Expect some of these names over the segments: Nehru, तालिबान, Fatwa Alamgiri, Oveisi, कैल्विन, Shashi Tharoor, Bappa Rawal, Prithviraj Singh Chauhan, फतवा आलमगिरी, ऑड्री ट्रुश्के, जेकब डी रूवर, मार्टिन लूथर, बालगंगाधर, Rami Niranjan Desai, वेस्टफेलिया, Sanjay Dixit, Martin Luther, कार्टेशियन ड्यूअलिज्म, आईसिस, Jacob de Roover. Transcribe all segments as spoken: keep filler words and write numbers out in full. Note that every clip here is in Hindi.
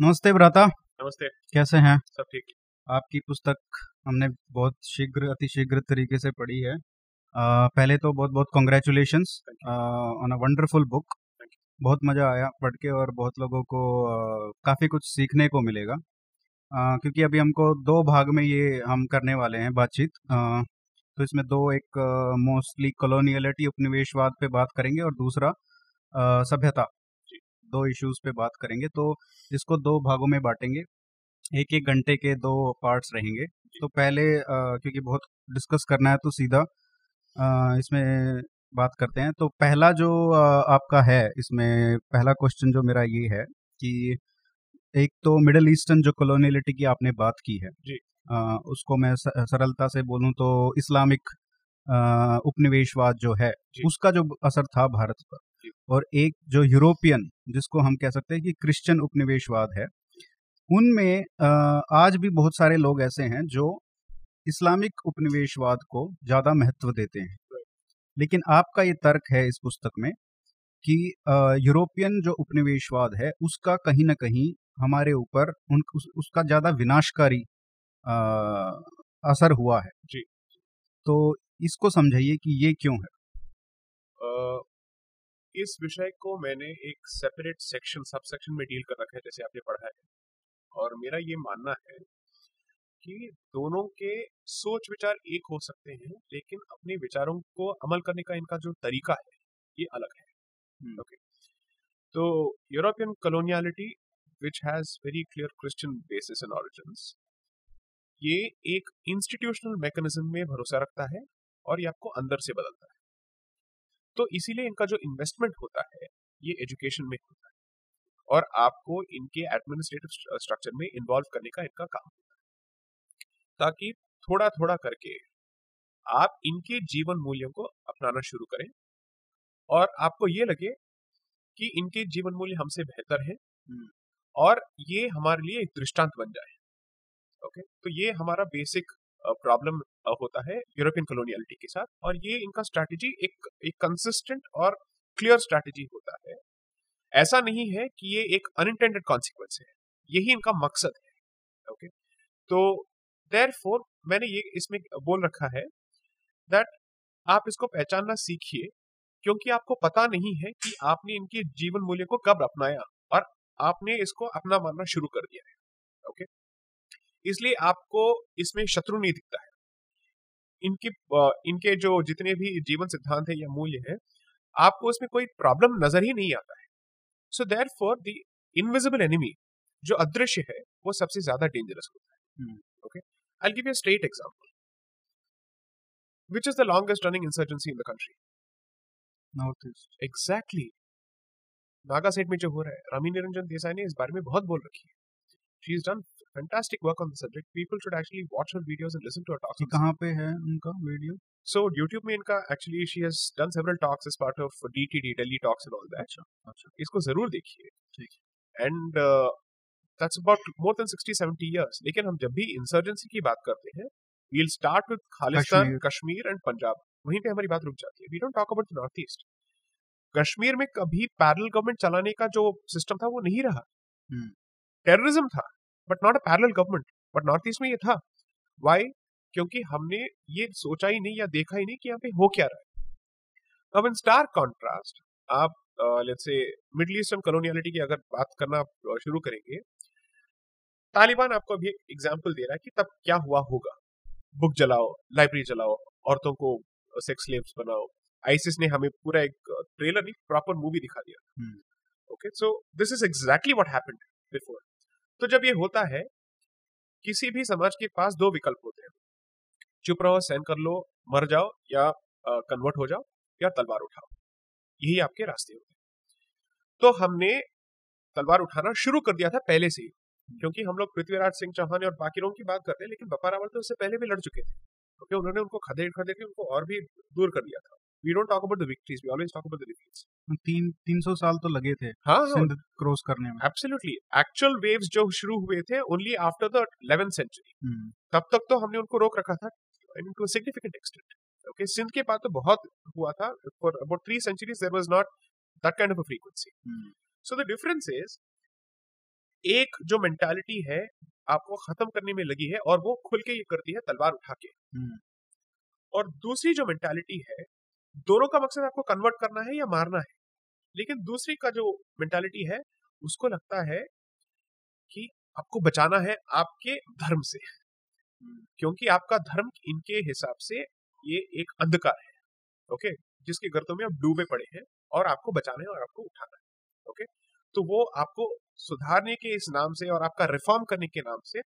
नमस्ते भ्राता। नमस्ते, कैसे हैं? सब ठीक। आपकी पुस्तक हमने बहुत शीघ्र अति शीघ्र तरीके से पढ़ी है। आ, पहले तो बहुत बहुत congratulations on a wonderful book. बहुत मज़ा आया पढ़ के और बहुत लोगों को काफ़ी कुछ सीखने को मिलेगा, आ, क्योंकि अभी हमको दो भाग में ये हम करने वाले हैं बातचीत। आ, तो इसमें दो, एक मोस्टली कॉलोनियलिटी उपनिवेशवाद पे बात करेंगे और दूसरा आ, सभ्यता, दो इश्यूज़ पे बात करेंगे। तो इसको दो भागों में बांटेंगे, एक एक घंटे के दो पार्ट्स रहेंगे। तो पहले आ, क्योंकि बहुत डिस्कस करना है तो सीधा आ, इसमें बात करते हैं। तो पहला जो आपका है इसमें, पहला क्वेश्चन जो मेरा ये है कि एक तो मिडिल ईस्टर्न जो कॉलोनियलिटी की आपने बात की है जी। आ, उसको मैं सरलता से बोलूं तो इस्लामिक उपनिवेशवाद जो है उसका जो असर था भारत पर, और एक जो यूरोपियन जिसको हम कह सकते हैं कि क्रिश्चियन उपनिवेशवाद है, उनमें आज भी बहुत सारे लोग ऐसे हैं जो इस्लामिक उपनिवेशवाद को ज़्यादा महत्व देते हैं। लेकिन आपका ये तर्क है इस पुस्तक में कि यूरोपियन जो उपनिवेशवाद है उसका कहीं ना कहीं हमारे ऊपर उन उस, उसका ज़्यादा विनाशकारी आ, असर हुआ है जी। तो इसको समझाइए कि ये क्यों है। आ, इस विषय को मैंने एक सेपरेट सेक्शन सबसेक्शन में डील कर रखा है, जैसे आपने पढ़ा है, और मेरा ये मानना है कि दोनों के सोच विचार एक हो सकते हैं, लेकिन अपने विचारों को अमल करने का इनका जो तरीका है ये अलग है। ओके, तो European coloniality which has very clear Christian basis and origins, ये एक इंस्टीट्यूशनल मैकेनिज्म में भरोसा रखता है और ये आपको अंदर से बदलता है। तो इसीलिए इनका जो इन्वेस्टमेंट होता है ये एजुकेशन में होता है और आपको इनके एडमिनिस्ट्रेटिव स्ट्रक्चर में इन्वॉल्व करने का इनका काम होता है, ताकि थोड़ा थोड़ा करके आप इनके जीवन मूल्यों को अपनाना शुरू करें और आपको ये लगे कि इनके जीवन मूल्य हमसे बेहतर हैं और ये हमारे लिए एक दृष्टांत बन जाए। ओके, तो ये हमारा बेसिक प्रॉब्लम होता है यूरोपियन कॉलोनियलिटी के साथ, और ये इनका स्ट्रैटेजी एक एक कंसिस्टेंट और क्लियर स्ट्रैटेजी होता है। ऐसा नहीं है कि ये एक अनइंटेंडेड कॉन्सिक्वेंस है, यही इनका मकसद है। ओके, तो Therefore, मैंने ये इसमें बोल रखा है दैट आप इसको पहचानना सीखिए, क्योंकि आपको पता नहीं है कि आपने इनके जीवन मूल्य को कब अपनाया और आपने इसको अपना मानना शुरू कर दिया है। ओके, इसलिए आपको इसमें शत्रु नहीं दिखता है। इनके इनके जो जितने भी जीवन सिद्धांत है या मूल्य है, आपको इसमें कोई प्रॉब्लम नजर ही नहीं आता है। So therefore the invisible enemy जो अदृश्य है वो सबसे ज्यादा डेंजरस होता है। hmm. Okay? I'll give you a straight example. Which is the longest running insurgency in the country? Northeast. Exactly. Naga state में जो हो रहा है, रामी निरंजन देसाई ने इस बारे में बहुत बोल रखी है। She has done fantastic work on the subject. People should actually watch her videos and listen to her talks. ये कहाँ पे है उनका वीडियो? So YouTube में इनका actually she has done several talks as part of D T D Delhi talks and all that. अच्छा, अच्छा. इसको जरूर देखिए। ठीक। And uh, That's about more than sixty seventy years. लेकिन हम जब भी इंसर्जेंसी की बात करते हैं, we'll start with Khalistan, Kashmir and Punjab, वहीं पे हमारी बात रुक जाती है। We don't talk about the North East. Kashmir में कभी पैरेलल गवर्नमेंट चलाने का जो सिस्टम था वो नहीं रहा। टेररिज्म था but not a parallel government, but north east में ये था। वाई? क्योंकि हमने ये सोचा ही नहीं या देखा ही नहीं कि यहाँ पे हो क्या रहा है। अब इन स्टार कॉन्ट्रास्ट आप let's say middle eastern coloniality की अगर बात करना शुरू करेंगे, तालिबान आपको अभी एग्जाम्पल दे रहा है कि तब क्या हुआ होगा। बुक जलाओ, लाइब्रेरी जलाओ, औरतों को सेक्स स्लेव्स बनाओ। आईसिस ने हमें पूरा एक ट्रेलर नहीं, प्रॉपर मूवी दिखा दिया। Okay, so this is exactly what happened before. तो जब ये होता है, किसी भी समाज के पास दो विकल्प होते हैं, चुप रहो, सहन कर लो, मर जाओ, या कन्वर्ट uh, हो जाओ, या तलवार उठाओ। यही आपके रास्ते होते हैं। तो हमने तलवार उठाना शुरू कर दिया था पहले से ही, क्योंकि हम लोग पृथ्वीराज सिंह चौहान और बाकी लोगों की बात करते हैं, लेकिन बप्पा रावल तो उससे पहले भी लड़ चुके थे। क्योंकि उन्होंने उनको खदेड़ खदेड़ के उनको और भी दूर कर दिया था। We don't talk about the victories, we always talk about the defeats. तीन तीन सौ साल तो लगे थे सिंध क्रॉस करने में। एब्सोल्युटली, एक्चुअल वेव्स जो शुरू हुए थे only after the eleventh century. तब तक तो हमने उनको रोक रखा था to a significant extent. Okay, Sindh के पास तो बहुत हुआ था, for about three centuries there was not that kind of a frequency. So the difference is एक जो मेंटालिटी है आपको खत्म करने में लगी है और वो खुल के ये करती है तलवार उठा के, और दूसरी जो मेंटालिटी है दोनों का मकसद आपको कन्वर्ट करना है या मारना है। लेकिन दूसरी का जो मेंटालिटी है उसको लगता है कि आपको बचाना है आपके धर्म से, क्योंकि आपका धर्म इनके हिसाब से ये एक अंधकार है, ओके, जिसके गर्तों में आप डूबे पड़े हैं और आपको बचाना है और आपको उठाना है, ओके। तो वो आपको सुधारने के इस नाम से और आपका रिफॉर्म करने के नाम से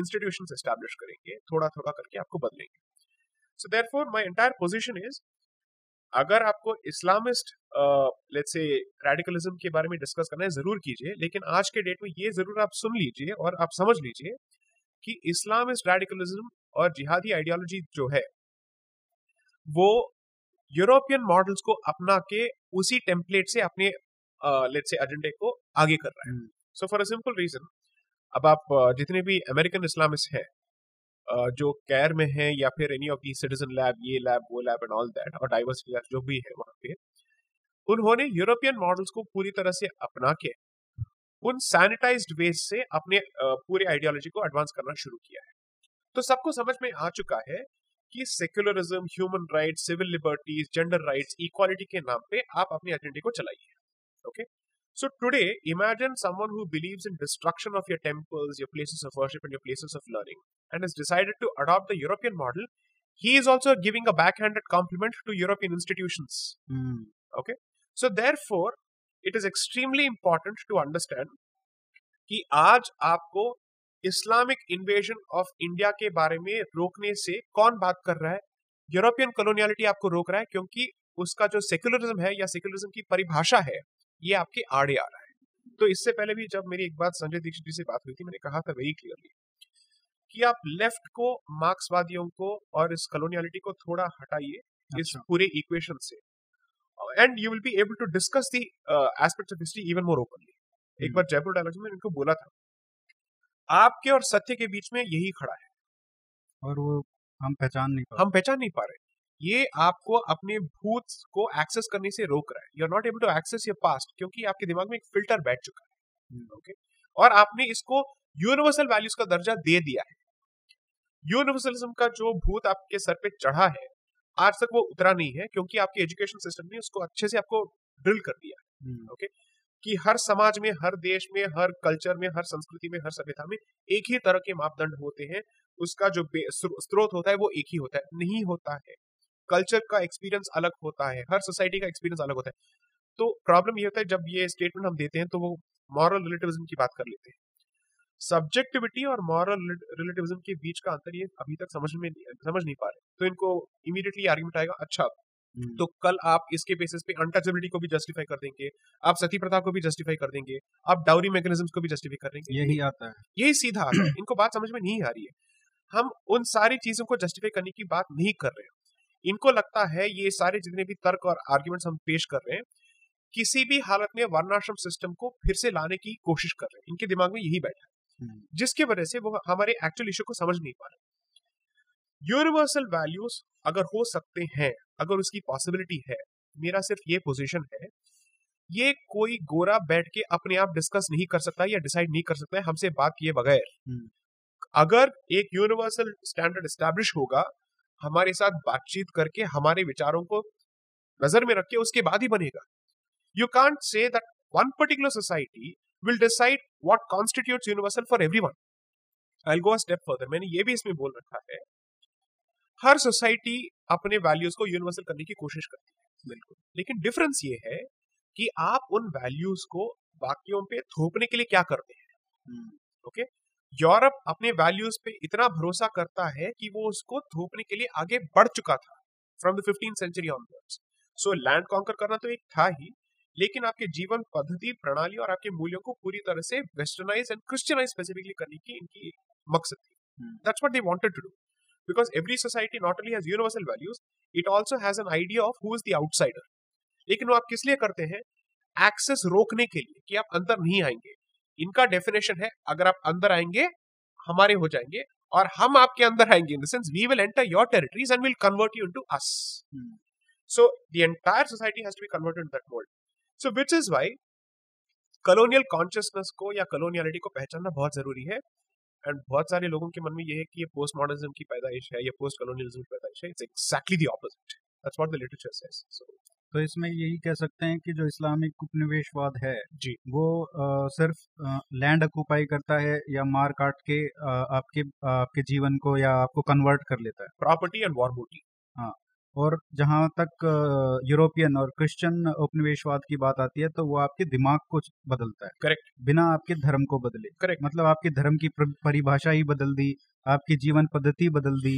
इंस्टीट्यूशंस एस्टैब्लिश करेंगे, थोड़ा थोड़ा करके आपको बदलेंगे। So therefore my entire position is, अगर आपको इस्लामिस्ट लेट्स से रेडिकलिज्म के बारे में डिस्कस करना है जरूर कीजिए, लेकिन आज के डेट में ये जरूर आप सुन लीजिए और आप समझ लीजिए कि इस्लामिस्ट रेडिकलिज्म और जिहादी आइडियोलॉजी जो है वो यूरोपियन मॉडल्स को अपना के उसी टेम्पलेट से अपने लेट्स से एजेंडे को आगे कर रहा है। So for a simple reason, अब आप uh, जितने भी अमेरिकन इस्लामिस्ट हैं uh, जो कैर में हैं या फिर any of the citizen lab, ये लैब वो लैब एंड ऑल दैट और डाइवर्सिटी लैब जो भी है वहाँ पे, उन्होंने यूरोपियन मॉडल्स को पूरी तरह से अपना के उन सैनिटाइज्ड वेज से अपने uh, पूरे आइडियोलॉजी को एडवांस करना शुरू किया है। तो सबको समझ में आ चुका है कि secularism, human rights, civil liberties, gender rights, equality के नाम पे आप अपने एजेंडे को चलाइए। Okay, so today imagine someone who believes in destruction of your temples, your places of worship and your places of learning and has decided to adopt the European model. He is also giving a backhanded compliment to European institutions. Mm. Okay, so therefore it is extremely important to understand कि आज आपको इस्लामिक इन्वेजन ऑफ इंडिया के बारे में रोकने से कौन बात कर रहा है? यूरोपियन कॉलोनियलिटी आपको रोक रहा है, क्योंकि उसका जो सेक्युलरिज्म है या सेक्युलरिज्म की परिभाषा है ये आपके आड़े आ रहा है। तो इससे पहले भी जब मेरी एक बात संजय दीक्षित जी से बात हुई थी, मैंने कहा था वेरी क्लियरली कि आप लेफ्ट को, मार्क्सवादियों को और इस कॉलोनियलिटी को थोड़ा हटाइए इस पूरे इक्वेशन से, and you will be able to discuss the aspects of history even more openly. एक बार जयपुर डायलॉग में इनको बोला था, आपके और सत्य के बीच में यही खड़ा है और वो हम पहचान नहीं पा हम पहचान नहीं पा रहे। ये आपको अपने भूत को एक्सेस करने से रोक रहा है। You are not able to access your past, क्योंकि आपके दिमाग में एक फिल्टर बैठ चुका है। hmm. okay? और आपने इसको यूनिवर्सल वैल्यूज का दर्जा दे दिया है। यूनिवर्सलिज्म का जो भूत आपके सर पे चढ़ा है आज तक वो उतरा नहीं है, क्योंकि आपके एजुकेशन सिस्टम ने उसको अच्छे से आपको ड्रिल कर दिया है। hmm. okay? कि हर समाज में, हर देश में, हर कल्चर में, हर संस्कृति में, हर सभ्यता में एक ही तरह के मापदंड होते हैं। उसका जो स्रोत होता है वो एक ही होता है, नहीं होता है। कल्चर का एक्सपीरियंस अलग होता है, हर सोसाइटी का एक्सपीरियंस अलग होता है। तो प्रॉब्लम ये होता है जब ये स्टेटमेंट हम देते हैं तो वो मॉरल रिलेटिविज्म की बात कर लेते हैं। सब्जेक्टिविटी और मॉरल रिलेटिविज्म के बीच का अंतर ये अभी तक समझ में समझ नहीं पा रहे, तो इनको इमीडिएटली आर्ग्यूमेंट आएगा, अच्छा hmm. तो कल आप इसके बेसिस पे अनटचेबिलिटी को भी जस्टिफाई कर देंगे, आप सती प्रथा को भी जस्टिफाई कर देंगे, आप डाउरी मैकेनिज्म्स को भी जस्टिफाई कर देंगे। यही आता है, यही सीधा आता है। इनको बात समझ में नहीं आ रही है। हम उन सारी चीजों को जस्टिफाई करने की बात नहीं कर रहे हैं। इनको लगता है ये सारे जितने भी तर्क और आर्ग्यूमेंट्स हम पेश कर रहे हैं किसी भी हालत में वर्णाश्रम सिस्टम को फिर से लाने की कोशिश कर रहे हैं। इनके दिमाग में यही बैठा है, hmm. जिसके वजह से वो हमारे एक्चुअल इश्यू को समझ नहीं पा रहे। यूनिवर्सल वैल्यूज अगर हो सकते हैं, अगर उसकी पॉसिबिलिटी है, मेरा सिर्फ ये पोजीशन है, ये कोई गोरा बैठ के अपने आप डिस्कस नहीं कर सकता या डिसाइड नहीं कर सकता है हमसे बात किए बगैर। hmm. अगर एक यूनिवर्सल स्टैंडर्ड एस्टैब्लिश होगा, हमारे साथ बातचीत करके हमारे विचारों को नजर में रख के उसके बाद ही बनेगा। You can't say that one particular society will decide what constitutes universal for everyone. I will go a step further, मैंने ये भी इसमें बोल रखा है, हर सोसाइटी अपने वैल्यूज को यूनिवर्सल करने की कोशिश करती है, बिल्कुल, लेकिन डिफरेंस ये है कि आप उन वैल्यूज को बाकियों पे थोपने के लिए क्या करते हैं। Okay hmm. okay? यूरोप अपने वैल्यूज पे इतना भरोसा करता है कि वो उसको थोपने के लिए आगे बढ़ चुका था from the fifteenth century onwards. So land conquer करना तो एक था ही, लेकिन आपके जीवन पद्धति, प्रणाली और आपके मूल्यों को पूरी तरह से वेस्टर्नाइज एंड क्रिश्चियनाइज स्पेसिफिकली करने की इनकी मकसद थी। That's what they wanted to do, because every society not only has universal values, it also has an idea of who is the outsider. लेकिन वो आप किस लिए करते हैं? एक्सेस रोकने के लिए, कि आप अंदर नहीं आएंगे। इनका डेफिनेशन है, अगर आप अंदर आएंगे हमारे हो जाएंगे और हम आपके अंदर आएंगे, in the sense we will enter your territories and will convert you into us. So the entire society has to be converted in that mould. So which is why colonial consciousness को या कॉलोनियलिटी को पहचानना बहुत जरूरी है. एंड बहुत सारे लोगों के मन में ये है कि ये पोस्ट मॉडर्निज्म की पैदाइश है, ये पोस्ट कॉलोनियलिज्म की पैदाइश है. It's exactly the opposite. That's what the literature says. So तो इसमें यही कह सकते हैं कि जो इस्लामिक उपनिवेशवाद है जी वो आ, सिर्फ आ, लैंड अक्यूपाई करता है या मार काट के आ, आपके आपके जीवन को या आपको कन्वर्ट कर लेता है. प्रॉपर्टी एंड वॉर बूटी. हाँ, और जहाँ तक यूरोपियन और क्रिश्चियन उपनिवेशवाद की बात आती है तो वो आपके दिमाग को बदलता है. करेक्ट. बिना आपके धर्म को बदले. करेक्ट. मतलब आपके धर्म की परिभाषा ही बदल दी, आपकी जीवन पद्धति बदल दी.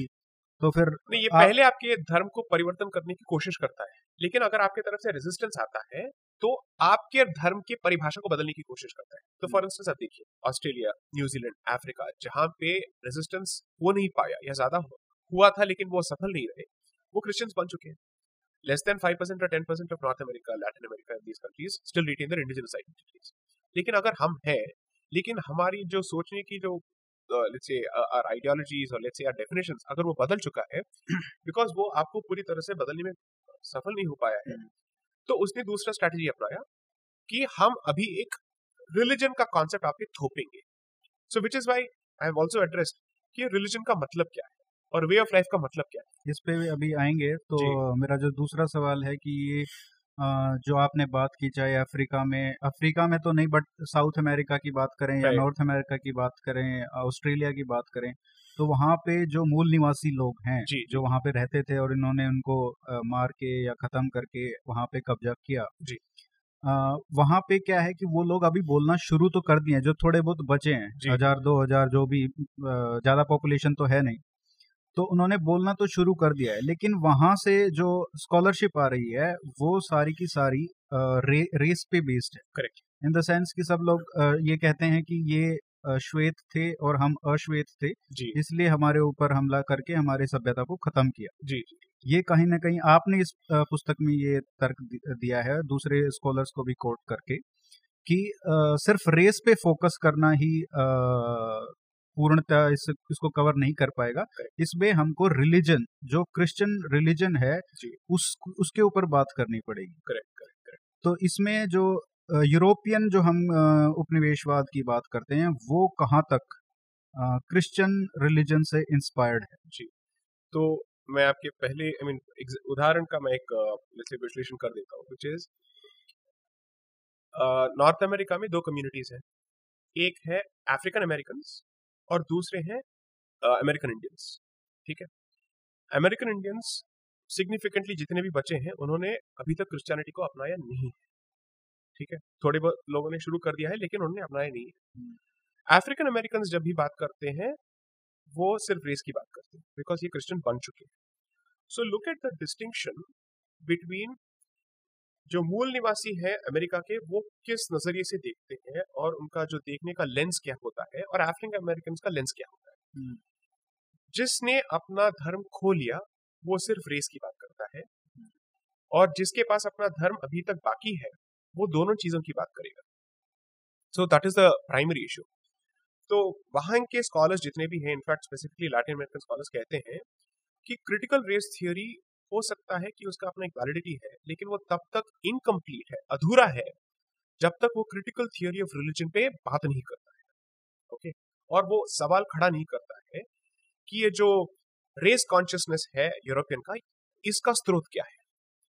तो फिर नहीं, ये आप... पहले आपके धर्म को परिवर्तन करने की कोशिश करता है, लेकिन अगर आपके तरफ से रेजिस्टेंस आता है तो आपके धर्म की परिभाषा को बदलने की कोशिश करता है. तो फॉर इंस्टेंस आप देखिए ऑस्ट्रेलिया, न्यूजीलैंड, अफ्रीका, जहाँ पे रेजिस्टेंस हो नहीं पाया या ज्यादा हुआ था लेकिन वो सफल नहीं रहे, वो क्रिश्चियंस बन चुके हैं. लेस देन फाइव परसेंट और ten percent of North America, Latin America, these countries still retain their indigenous identities. लेकिन अगर हम हैं, लेकिन हमारी जो सोचने की जो लेट्स से आवर आइडियोलॉजीज और लेट्स से आवर डेफिनेशंस अगर वो बदल चुका है बिकॉज वो आपको पूरी तरह से बदलने में सफल नहीं हो पाया है, तो उसने दूसरा स्ट्रैटेजी अपनाया कि हम अभी एक रिलीजन का कॉन्सेप्ट आप पे थोपेंगे. So which is why I have also addressed कि रिलीजन का मतलब क्या है और वे ऑफ लाइफ का मतलब क्या है. इस पे भी अभी आएंगे. तो मेरा जो दूसरा सवाल है कि ये जो आपने बात की, चाहे अफ्रीका में अफ्रीका में तो नहीं बट साउथ अमेरिका की बात करें या नॉर्थ अमेरिका की बात करें, ऑस्ट्रेलिया की बात करें, तो वहाँ पे जो मूल निवासी लोग हैं जो वहाँ पे रहते थे और इन्होंने उनको मार के या खत्म करके वहाँ पे कब्जा किया जी, वहाँ पे क्या है कि वो लोग अभी बोलना शुरू तो कर दिए, जो थोड़े बहुत बचे हैं हजार दो हजार जो भी, ज्यादा पॉपुलेशन तो है नहीं, तो उन्होंने बोलना तो शुरू कर दिया है. लेकिन वहां से जो स्कॉलरशिप आ रही है वो सारी की सारी रे, रेस पे बेस्ड है. करेक्ट. इन द सेंस कि सब लोग ये कहते हैं कि ये श्वेत थे और हम अश्वेत थे जी, इसलिए हमारे ऊपर हमला करके हमारे सभ्यता को खत्म किया जी. ये कहीं ना कहीं आपने इस पुस्तक में ये तर्क दिया है दूसरे स्कॉलर्स को भी कोट करके कि सिर्फ रेस पे फोकस करना ही पूर्णतः इस, इसको कवर नहीं कर पाएगा. इसमें हमको रिलीजन, जो क्रिश्चियन रिलीजन है उस उसके ऊपर बात करनी पड़ेगी. Correct correct correct. तो इसमें जो यूरोपियन जो हम उपनिवेशवाद की बात करते हैं वो कहाँ तक क्रिश्चियन रिलीजन से इंस्पायर्ड है जी. तो मैं आपके पहले आई मीन उदाहरण का मैं एक विश्लेषण कर देता हूँ, विच इज नॉर्थ अमेरिका में दो कम्युनिटीज हैं, एक है अफ्रीकन अमेरिकन और दूसरे हैं अमेरिकन इंडियंस. ठीक है. अमेरिकन इंडियंस सिग्निफिकेंटली जितने भी बचे हैं उन्होंने अभी तक क्रिश्चियनिटी को अपनाया नहीं है. ठीक है. थोड़े बहुत लोगों ने शुरू कर दिया है लेकिन उन्होंने अपनाया नहीं है. अफ्रीकन अमेरिकन जब भी बात करते हैं वो सिर्फ रेस की बात करते हैं बिकॉज ये क्रिश्चियन बन चुके हैं. So look at the distinction between जो मूल निवासी है अमेरिका के वो किस नजरिए से देखते हैं और उनका जो देखने का लेंस क्या होता है और अफ्रीकन अमेरिकन का लेंस क्या होता है. hmm. जिसने अपना धर्म खो लिया वो सिर्फ रेस की बात करता है. hmm. और जिसके पास अपना धर्म अभी तक बाकी है वो दोनों चीजों की बात करेगा. So that is the primary issue. तो वहां के स्कॉलर्स जितने भी हैं, in fact specifically Latin American scholars कहते हैं कि क्रिटिकल रेस थ्योरी हो सकता है कि उसका अपना एक वैलिडिटी है लेकिन वो तब तक इनकम्प्लीट है, अधूरा है, जब तक वो क्रिटिकल थियोरी ऑफ रिलीजन पे बात नहीं करता है. ओके. और वो सवाल खड़ा नहीं करता है कि ये जो रेस कॉन्शियसनेस है यूरोपियन का, इसका स्रोत क्या है.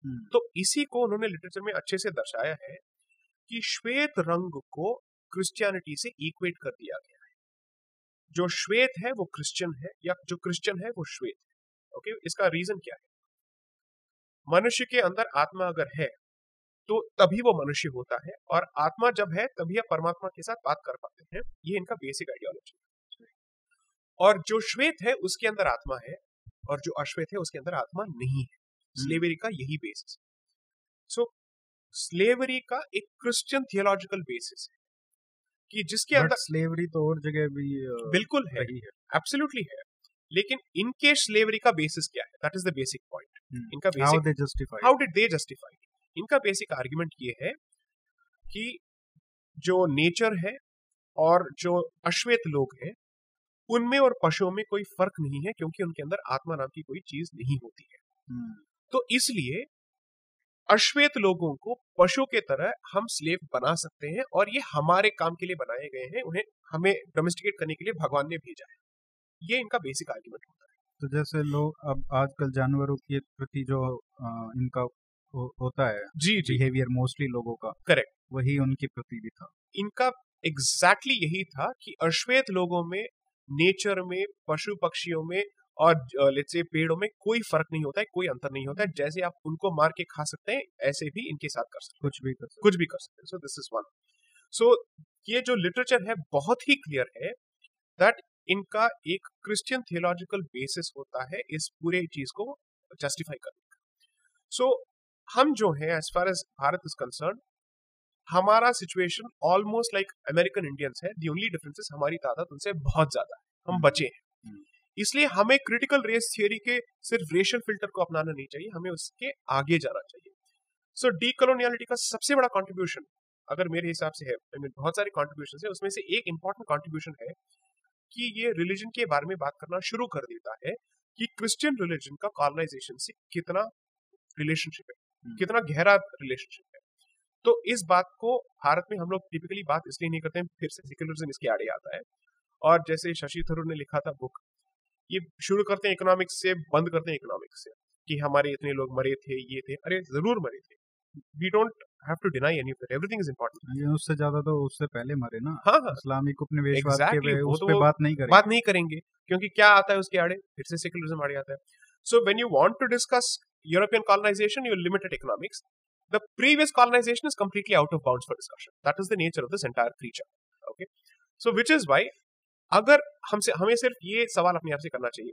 hmm. तो इसी को उन्होंने लिटरेचर में अच्छे से दर्शाया है कि श्वेत रंग को क्रिश्चियनिटी से इक्वेट कर दिया गया है. जो श्वेत है वो क्रिश्चियन है या जो क्रिश्चियन है वो श्वेत है. ओके. इसका रीजन क्या है? मनुष्य के अंदर आत्मा अगर है तो तभी वो मनुष्य होता है और आत्मा जब है तभी आप परमात्मा के साथ बात कर पाते हैं. ये इनका बेसिक आइडियोलॉजी है. और जो श्वेत है उसके अंदर आत्मा है और जो अश्वेत है उसके अंदर आत्मा नहीं है. स्लेवरी का यही बेसिस है. सो स्लेवरी का एक क्रिश्चियन थियोलॉजिकल बेसिस है कि जिसके अंदर स्लेवरी तो और जगह भी बिल्कुल है, एब्सोल्युटली है, लेकिन इनके स्लेवरी का बेसिस क्या है? That is the basic point. इनका basic how did they justify, इनका बेसिक आर्ग्यूमेंट ये है कि जो नेचर है और जो अश्वेत लोग हैं उनमें और पशुओं में कोई फर्क नहीं है क्योंकि उनके अंदर आत्मा नाम की कोई चीज नहीं होती है. hmm. तो इसलिए अश्वेत लोगों को पशु के तरह हम स्लेव बना सकते हैं और ये हमारे काम के लिए बनाए गए हैं, उन्हें हमें डोमेस्टिकेट करने के लिए भगवान ने भेजा है। ये इनका बेसिक आर्गुमेंट होता है। तो जैसे लोग अब आजकल जानवरों के प्रति जो आ, इनका हो, होता है जी बिहेवियर मोस्टली लोगों का, करेक्ट, वही उनके प्रति भी था। इनका एग्जैक्टली exactly यही था कि अश्वेत लोगों में नेचर में पशु पक्षियों में और लेट्स से पेड़ों में कोई फर्क नहीं होता है, कोई अंतर नहीं होता है। जैसे आप उनको मार के खा सकते हैं ऐसे भी इनके साथ कर सकते हैं, कुछ भी कर सकते कुछ भी कर सकते हैं। So this is one. So ये जो लिटरेचर है बहुत ही क्लियर है दैट इनका एक क्रिश्चियन थियोलॉजिकल बेसिस होता है इस पूरे चीज को जस्टिफाई करने का। सो so, हम जो है as far as Bharat is concerned, हमारा situation almost like American Indians है। दी ओनली डिफरेंसेस हमारी तादाद उनसे बहुत ज्यादा है, हम बचे हैं। इसलिए हमें क्रिटिकल रेस थियोरी के सिर्फ रेशियल फिल्टर को अपनाना नहीं चाहिए, हमें उसके आगे जाना चाहिए। सो डीकोलोनियलिटी का सबसे बड़ा कंट्रीब्यूशन अगर मेरे हिसाब से है, आई मीन बहुत सारे कंट्रीब्यूशन है, उसमें से एक इंपॉर्टेंट कंट्रीब्यूशन है कि ये रिलीजन के बारे में बात करना शुरू कर देता है कि क्रिश्चियन रिलीजन का कॉलोनाइजेशन से कितना रिलेशनशिप है, कितना गहरा रिलेशनशिप है। तो इस बात को भारत में हम लोग टिपिकली बात इसलिए नहीं करते हैं, फिर से सेक्युलरिज्म इसके आड़े आता है। और जैसे शशि थरूर ने लिखा था बुक, ये शुरू करते हैं इकोनॉमिक्स से, बंद करते हैं इकोनॉमिक्स से कि हमारे इतने लोग मरे थे, ये थे, अरे जरूर मरे थे। We don't have to deny any of it. Everything is important. ये उससे ज्यादा तो उससे पहले मरे ना। हाँ हाँ। इस्लामिक उपनिवेशवाद exactly, के वो उस पे बात नहीं करेंगे। बात नहीं करेंगे क्योंकि क्या आता है उसके आड़े, फिर से सेक्युलरिज्म आड़े आता है। So when you want to discuss European colonization, you're limited economics. The previous colonization is completely out of bounds for discussion. That is the nature of this entire creature. Okay. So which is why अगर हमसे हमें सिर्फ ये सवाल अपने आप से करना चाहिए,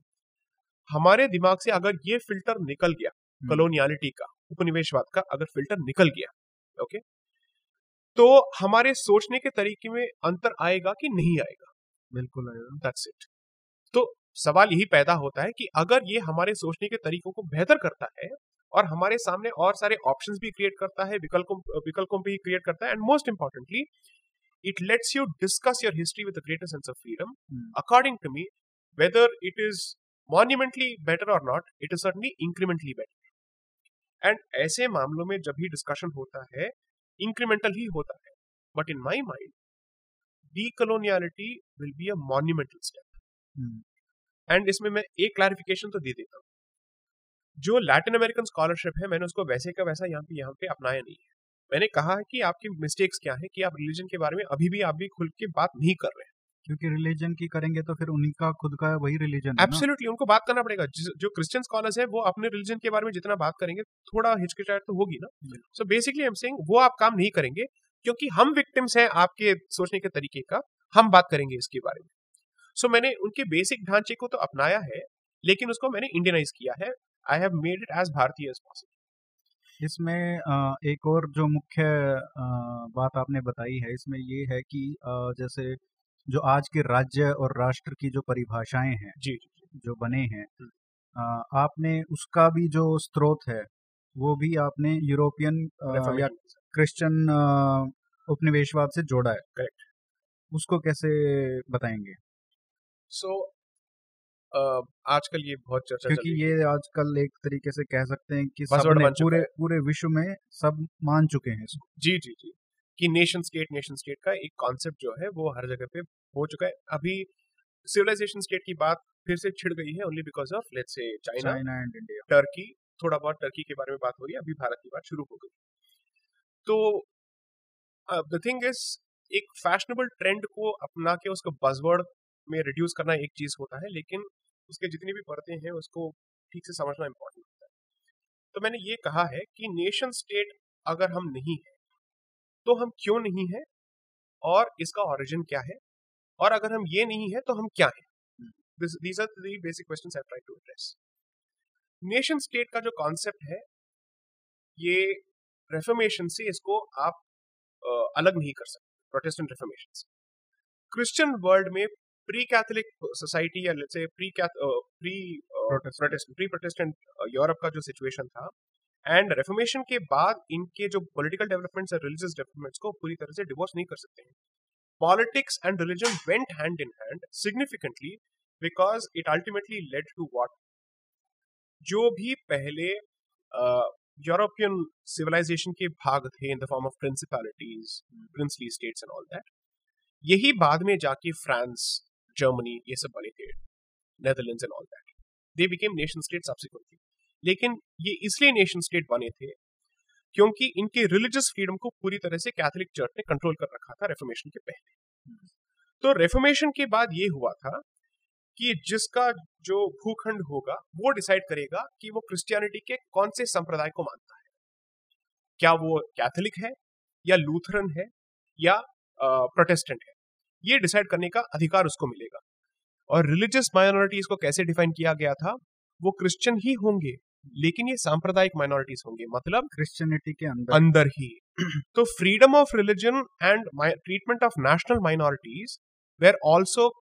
हमारे दिमाग से अगर ये फिल्टर निकल गया कॉलोनियलिटी का, उपनिवेशवाद का अगर फिल्टर निकल गया, ओके, तो हमारे सोचने के तरीके में अंतर आएगा कि नहीं आएगा? बिल्कुल आएगा। That's it. तो सवाल यही पैदा होता है कि अगर ये हमारे सोचने के तरीकों को बेहतर करता है और हमारे सामने और सारे ऑप्शंस भी क्रिएट करता है, विकल्पों विकल्पों भी क्रिएट करता है, and most importantly it lets you discuss your history with a greater sense of freedom. Hmm. According to me, whether it is monumentally better or not, it is certainly incrementally better. And ऐसे मामलों में जब भी discussion होता है, incremental ही होता है. But in my mind, decoloniality will be a monumental step. Hmm. And इसमें मैं एक clarification तो दे देता हूँ. जो Latin American scholarship है, मैंने उसको वैसे का वैसा यहाँ पे यहाँ पे अपनाया नहीं है. मैंने कहा है कि आपकी मिस्टेक्स क्या है कि आप रिलीजन के बारे में अभी भी आप भी खुल के बात नहीं कर रहे हैं, क्योंकि रिलीजन की करेंगे तो फिर उनका खुद का वही रिलीजन है। एब्सोल्युटली उनको बात करना पड़ेगा। जो क्रिश्चियन स्कॉलर्स हैं वो अपने रिलीजन के बारे में जितना बात करेंगे थोड़ा हिचकिचाहट तो होगी ना। So basically I am saying वो आप काम नहीं करेंगे क्योंकि हम विक्टिम्स हैं आपके सोचने के तरीके का, हम बात करेंगे इसके बारे में। सो so, मैंने उनके बेसिक ढांचे को तो अपनाया है लेकिन उसको मैंने इंडियनाइज किया है। I have made it as भारतीय एज पॉसिबल। इसमें एक और जो मुख्य बात आपने बताई है इसमें ये है कि जैसे जो आज के राज्य और राष्ट्र की जो परिभाषाएं हैं जी जो बने हैं, आपने उसका भी जो स्रोत है वो भी आपने यूरोपियन या क्रिश्चियन उपनिवेशवाद से जोड़ा है। करेक्ट। उसको कैसे बताएंगे? सो so, Uh, आजकल ये बहुत चर्चा, क्योंकि ये आजकल एक तरीके से कह सकते हैं कि सबने पूरे पूरे विश्व में सब मान चुके हैं इसको। जी जी जी कि नेशन स्टेट नेशन स्टेट का एक कॉन्सेप्ट जो है वो हर जगह पे हो चुका है। अभी सिविलाइजेशन स्टेट की बात फिर से छिड़ गई है only because of let's say China and India, Turkey, थोड़ा बहुत टर्की के बारे में बात हो रही है, अभी भारत की बात शुरू हो गई। तो द थिंग इज, एक फैशनेबल ट्रेंड को अपना के उसको बजवर्ड में रिड्यूस करना एक चीज होता है लेकिन उसके जितनी भी परतें हैं उसको ठीक से समझना इम्पोर्टेंट होता है। तो मैंने ये कहा है कि नेशन स्टेट अगर हम नहीं है तो हम क्यों नहीं है और इसका ओरिजिन क्या है, और अगर हम ये नहीं है तो हम क्या है। These are three basic questions I try to address. Nation state का जो कॉन्सेप्ट है ये रेफॉर्मेशन से इसको आप आ, अलग नहीं कर सकते, प्रोटेस्टेंट रेफॉर्मेशन से। क्रिश्चियन वर्ल्ड में प्री कैथोलिक सोसाइटी या let's say pre pre Protestant pre Protestant Europe का जो सिचुएशन था एंड रेफॉर्मेशन के बाद इनके जो पॉलिटिकल डेवलपमेंट्स और रिलीजियस डेवलपमेंट्स को पूरी तरह से डिवोर्स नहीं कर सकते हैं। Politics and religion went hand in hand significantly because it ultimately led to what, जो भी पहले European civilization के भाग थे in the form of principalities, princely states and all that. यही बाद में जाके फ्रांस, जर्मनी ये सब बने थे, Netherlands and all that. They became nation state subsequently. लेकिन ये इसलिए नेशन स्टेट बने थे क्योंकि इनके रिलीजियस फ्रीडम को पूरी तरह से कैथोलिक चर्च ने कंट्रोल कर रखा था रेफॉर्मेशन के पहले. तो रेफॉर्मेशन के बाद ये हुआ था कि जिसका जो भूखंड होगा वो डिसाइड करेगा कि वो क्रिश्चियनिटी के कौन से संप्रदाय को मानता है, क्या वो कैथोलिक है या लूथरन है या प्रोटेस्टेंट है. ये डिसाइड करने का अधिकार उसको मिलेगा. और रिलीजियस माइनॉरिटीज को कैसे डिफाइन किया गया था, वो क्रिश्चियन ही होंगे लेकिन ये सांप्रदायिक माइनॉरिटीज होंगे, मतलब क्रिश्चियनिटी के अंदर अंदर ही. तो freedom of religion and treatment of national minorities were also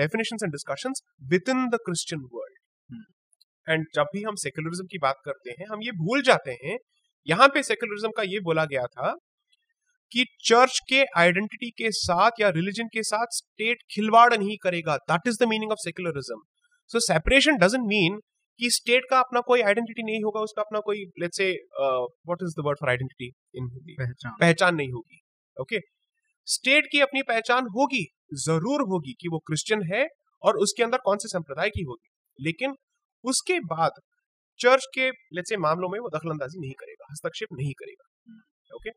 definitions and discussions within the Christian world. hmm. And जब भी हम सेक्युलरिज्म की बात करते हैं हम ये भूल जाते हैं, यहाँ पे सेक्युलरिज्म का ये बोला गया था कि चर्च के आइडेंटिटी के साथ या रिलीजन के साथ स्टेट खिलवाड़ नहीं करेगा. That is the meaning of secularism. So separation doesn't mean कि स्टेट का अपना कोई आइडेंटिटी नहीं होगा, उसका अपना कोई let's say what is the word for identity in Hindi, पहचान नहीं होगी. Okay okay? स्टेट की अपनी पहचान होगी, जरूर होगी कि वो क्रिश्चियन है और उसके अंदर कौन से संप्रदाय की होगी, लेकिन उसके बाद चर्च के लेट्स से मामलों में वो दखलंदाजी नहीं करेगा, हस्तक्षेप नहीं करेगा. Okay,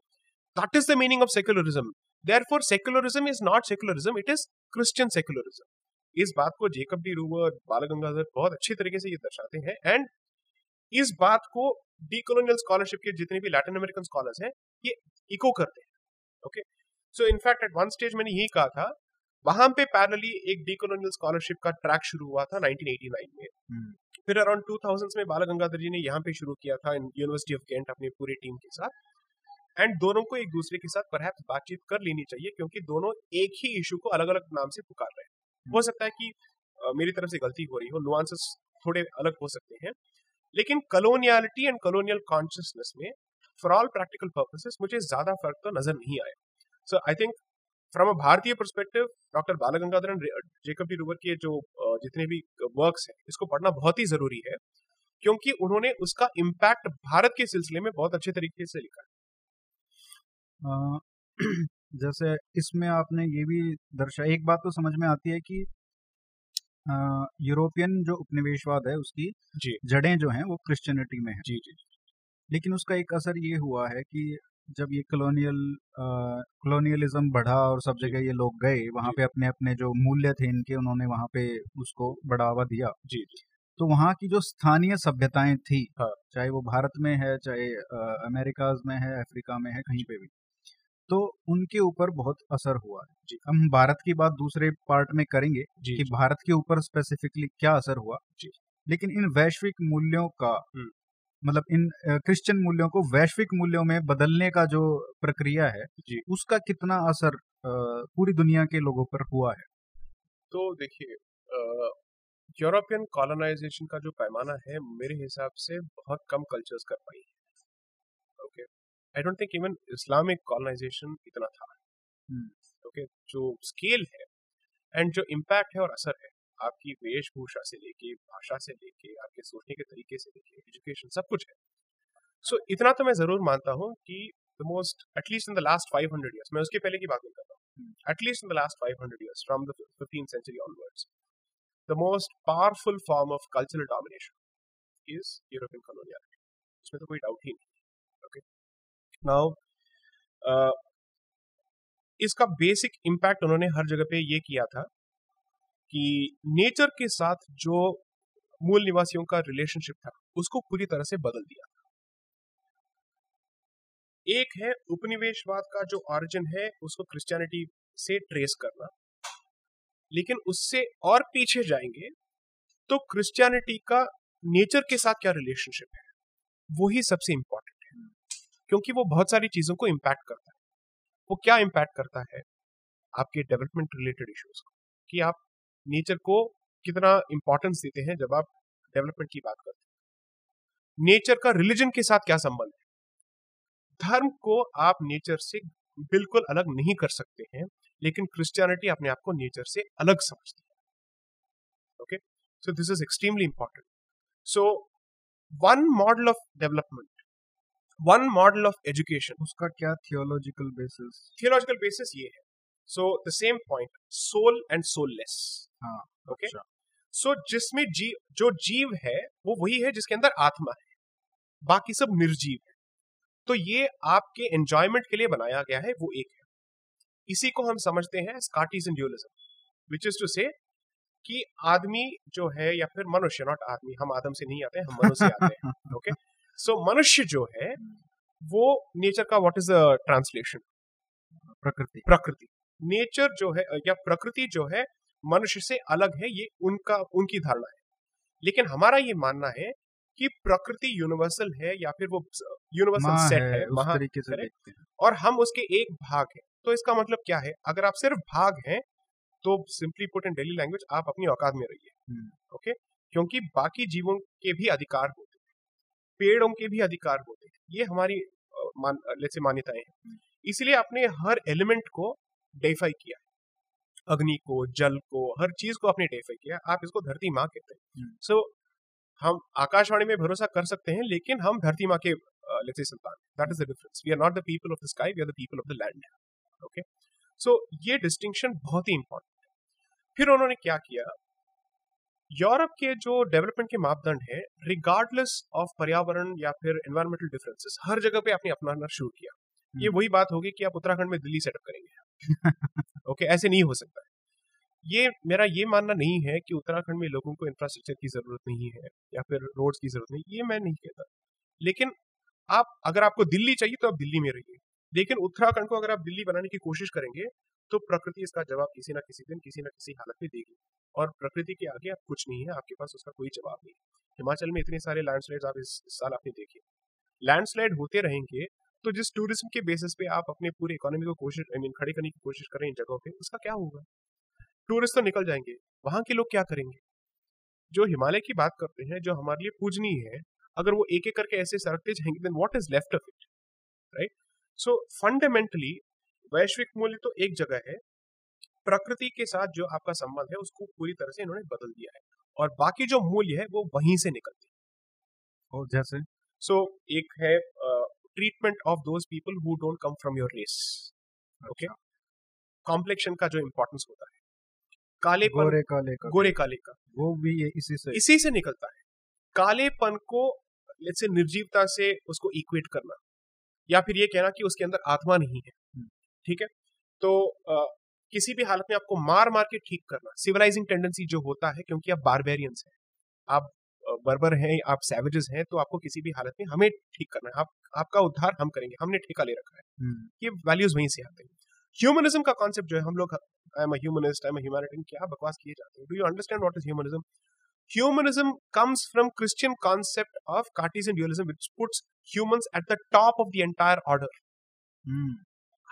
that is the meaning of secularism. Therefore secularism is not secularism, it is Christian secularism. इस बात को जेकब डी रूवर, बालगंगाधर बहुत अच्छे तरीके से ये दर्शाते हैं. एंड इस बात को डीकोलोनियल स्कॉलरशिप के जितने भी लैटिन अमेरिकन स्कॉलर्स हैं ये इको करते हैं. Okay, so in fact at one stage मैंने यही कहा था, वहां पे पैरेलली एक डीकोलोनियल स्कॉलरशिप का ट्रैक शुरू हुआ था नाइनटीन एटी नाइन में. hmm. फिर अराउंड टू थाउज़ेंड में बाला गंगाधर जी ने यहाँ पे शुरू किया था यूनिवर्सिटी ऑफ गेंट अपनी पूरी टीम के साथ. एंड दोनों को एक दूसरे के साथ परहैप्स बातचीत कर लेनी चाहिए क्योंकि दोनों एक ही इशू को अलग अलग नाम से पुकार रहे हैं. hmm. हो सकता है कि आ, मेरी तरफ से गलती हो रही हो, नुआंसेस थोड़े अलग हो सकते हैं, लेकिन कॉलोनियलिटी एंड कॉलोनियल कॉन्शियसनेस में फॉर ऑल प्रैक्टिकल पर्पसेस मुझे ज्यादा फर्क तो नजर नहीं आया. सो आई थिंक फ्रॉम अ भारतीय perspective doctor Balagangadharan, जेकब डी रूवर के जो जितने भी वर्क्स हैं इसको पढ़ना बहुत ही जरूरी है क्योंकि उन्होंने उसका इम्पैक्ट भारत के सिलसिले में बहुत अच्छे तरीके से लिखा है. जैसे इसमें आपने ये भी दर्शाया, एक बात तो समझ में आती है कि यूरोपियन जो उपनिवेशवाद है उसकी जड़ें जो हैं वो क्रिश्चियनिटी में है. जी जी, लेकिन उसका एक असर ये हुआ है कि जब ये कॉलोनियल कॉलोनियलिज्म बढ़ा और सब जगह ये लोग गए, वहाँ पे अपने अपने जो मूल्य थे इनके उन्होंने वहाँ पे उसको बढ़ावा दिया. जी, तो वहाँ की जो स्थानीय सभ्यताएं थी, हाँ, चाहे वो भारत में है, चाहे अमेरिकाज में है, अफ्रीका में है, कहीं पे भी, तो उनके ऊपर बहुत असर हुआ है. हम भारत की बात दूसरे पार्ट में करेंगे कि भारत के ऊपर स्पेसिफिकली क्या असर हुआ, लेकिन इन वैश्विक मूल्यों का, मतलब इन क्रिश्चियन मूल्यों को वैश्विक मूल्यों में बदलने का जो प्रक्रिया है जी, उसका कितना असर पूरी दुनिया के लोगों पर हुआ है. तो देखिए, यूरोपियन कॉलोनाइजेशन का जो पैमाना है मेरे हिसाब से बहुत कम कल्चर्स कर पाई है. Okay, I don't think even Islamic colonisation इतना था. Okay okay? जो स्केल है एंड जो इम्पैक्ट है और असर है, आपकी वेशभूषा से लेके, भाषा से लेके, आपके सोचने के तरीके से लेके, एजुकेशन, सब कुछ है. सो so, इतना तो मैं जरूर मानता हूँ कि the most, at least in the last five hundred years, मैं उसके पहले की बात नहीं कर रहा हूँ, at least in the last five hundred years from the fifteenth century onwards, the most powerful form of cultural domination is European coloniality. इसमें तो कोई डाउट ही नहीं. ओके, नाउ इसका बेसिक इम्पैक्ट उन्होंने हर जगह पे ये किया था कि नेचर के साथ जो मूल निवासियों का रिलेशनशिप था उसको पूरी तरह से बदल दिया था. एक है उपनिवेशवाद का जो ऑरिजिन है उसको क्रिश्चियनिटी से ट्रेस करना, लेकिन उससे और पीछे जाएंगे तो क्रिश्चियनिटी का नेचर के साथ क्या रिलेशनशिप है वो ही सबसे इंपॉर्टेंट है क्योंकि वो बहुत सारी चीजों को इम्पैक्ट करता है. वो क्या इम्पैक्ट करता है? आपके डेवलपमेंट रिलेटेड इश्यूज को, कि आप नेचर को कितना इंपॉर्टेंस देते हैं जब आप डेवलपमेंट की बात करते हैं. नेचर का रिलीजन के साथ क्या संबंध है? धर्म को आप नेचर से बिल्कुल अलग नहीं कर सकते हैं, लेकिन क्रिश्चियनिटी अपने आप को नेचर से अलग समझती है. Okay, so this is extremely important. So one model of development one model of education. उसका क्या theological basis? Theological basis ये है. So the same point, soul and soulless. हाँ. Okay. अच्छा. So जिसमें जीव, जो जीव है वो वही है जिसके अंदर आत्मा है, बाकी सब निर्जीव है. तो ये आपके enjoyment के लिए बनाया गया है, वो एक है. इसी को हम समझते हैं Cartesian dualism, which is to say कि आदमी जो है या फिर मनुष्य, नॉट आदमी, हम आदम से नहीं आते हैं, हम मनुष्य से आते हैं. Okay okay? सो so, मनुष्य जो है वो नेचर का, व्हाट इज द ट्रांसलेशन, प्रकृति. प्रकृति नेचर जो है या प्रकृति जो है मनुष्य से अलग है, ये उनका उनकी धारणा है. लेकिन हमारा ये मानना है कि प्रकृति यूनिवर्सल है या फिर वो यूनिवर्सल सेट है, है महा तरीके से देखते हैं और हम उसके एक भाग है. तो इसका मतलब क्या है, अगर आप सिर्फ भाग हैं तो simply put in daily language आप अपनी औकात में रहिए. Okay okay? क्योंकि बाकी जीवों के भी अधिकार होते, पेड़ों के भी अधिकार होते हैं. ये हमारी मान, लेट्स से मान्यताएं हैं. इसलिए आपने हर एलिमेंट को डेफाई किया, अग्नि को, जल को, हर चीज को आपने डेफाई किया. आप इसको धरती माँ कहते हैं. सो so, हम आकाशवाणी में भरोसा कर सकते हैं लेकिन हम धरती माँ के लेट्स से संतान. That is the difference. We are not the people of the sky, we are the people of the land. Okay so ये डिस्टिंक्शन बहुत ही इंपॉर्टेंट है. फिर उन्होंने क्या किया, यूरोप के जो डेवलपमेंट के मापदंड है, रिगार्डलेस ऑफ पर्यावरण या फिर एनवायरमेंटल डिफरेंसेस, हर जगह पे आपने अपनाना शुरू किया. ये वही बात होगी कि आप उत्तराखंड में दिल्ली सेटअप करेंगे. ओके okay, ऐसे नहीं हो सकता है. ये मेरा ये मानना नहीं है कि उत्तराखंड में लोगों को इंफ्रास्ट्रक्चर की जरूरत नहीं है या फिर रोड्स की जरूरत नहीं, ये मैं नहीं कहता. लेकिन आप, अगर आपको दिल्ली चाहिए तो आप दिल्ली में रहिए. लेकिन उत्तराखंड को अगर आप दिल्ली बनाने की कोशिश करेंगे तो प्रकृति इसका जवाब किसी ना किसी दिन किसी ना किसी हालत में देगी. और प्रकृति के आगे आप कुछ नहीं है, आपके पास उसका कोई जवाब नहीं. हिमाचल में इतने सारे लैंडस्लाइड्स आप इस साल आपने देखे. लैंडस्लाइड होते रहेंगे तो जिस टूरिज्म के बेसिस पे आप अपने पूरी इकोनॉमी को कोशिश आई I मीन mean, खड़ी करने की कोशिश कर रहे हैं इन जगहों पे, उसका क्या होगा? टूरिस्ट तो निकल जाएंगे, वहां के लोग क्या करेंगे? जो हिमालय की बात करते हैं, जो हमारे लिए पूजनीय है, अगर वो एक एक करके ऐसे सरकते जाएंगे, then what is left of it, right? So fundamentally वैश्विक मूल्य तो एक जगह है, प्रकृति के साथ जो आपका संबंध है उसको पूरी तरह से इन्होंने बदल दिया है और बाकी जो मूल्य है वो वहीं से निकलते हैं. और जैसे सो so, एक है treatment of those people who don't come from your race. Okay complexion का जो इम्पोर्टेंस होता है, कालेपन, गोरे काले का, गोरे काले का, वो भी इसी से इसी से निकलता है. कालेपन को लेट्स से निर्जीवता से उसको इक्वेट करना या फिर ये कहना कि उसके अंदर आत्मा नहीं है, ठीक है, तो आ, किसी भी हालत में आपको मार मार के ठीक करना, सिविलाइजिंग टेंडेंसी जो होता है, क्योंकि आप बारबेरियंस हैं, आप बर्बर हैं, आप सैवेजेस हैं, तो आपको किसी भी हालत में हमें ठीक करना है, आप, आपका उद्धार हम करेंगे, हमने ठेका ले रखा है. ये वैल्यूज वहीं से आते हैं. ह्यूमनिज्म का कॉन्सेप्ट जो है, हम लोग I am a humanist, I am a humanitarian, क्या बकवास किए जाते हैं. Do you understand what is humanism? Humanism comes from Christian concept of कार्टेशियन ड्यूअलिज्म which puts humans at the top of the entire order.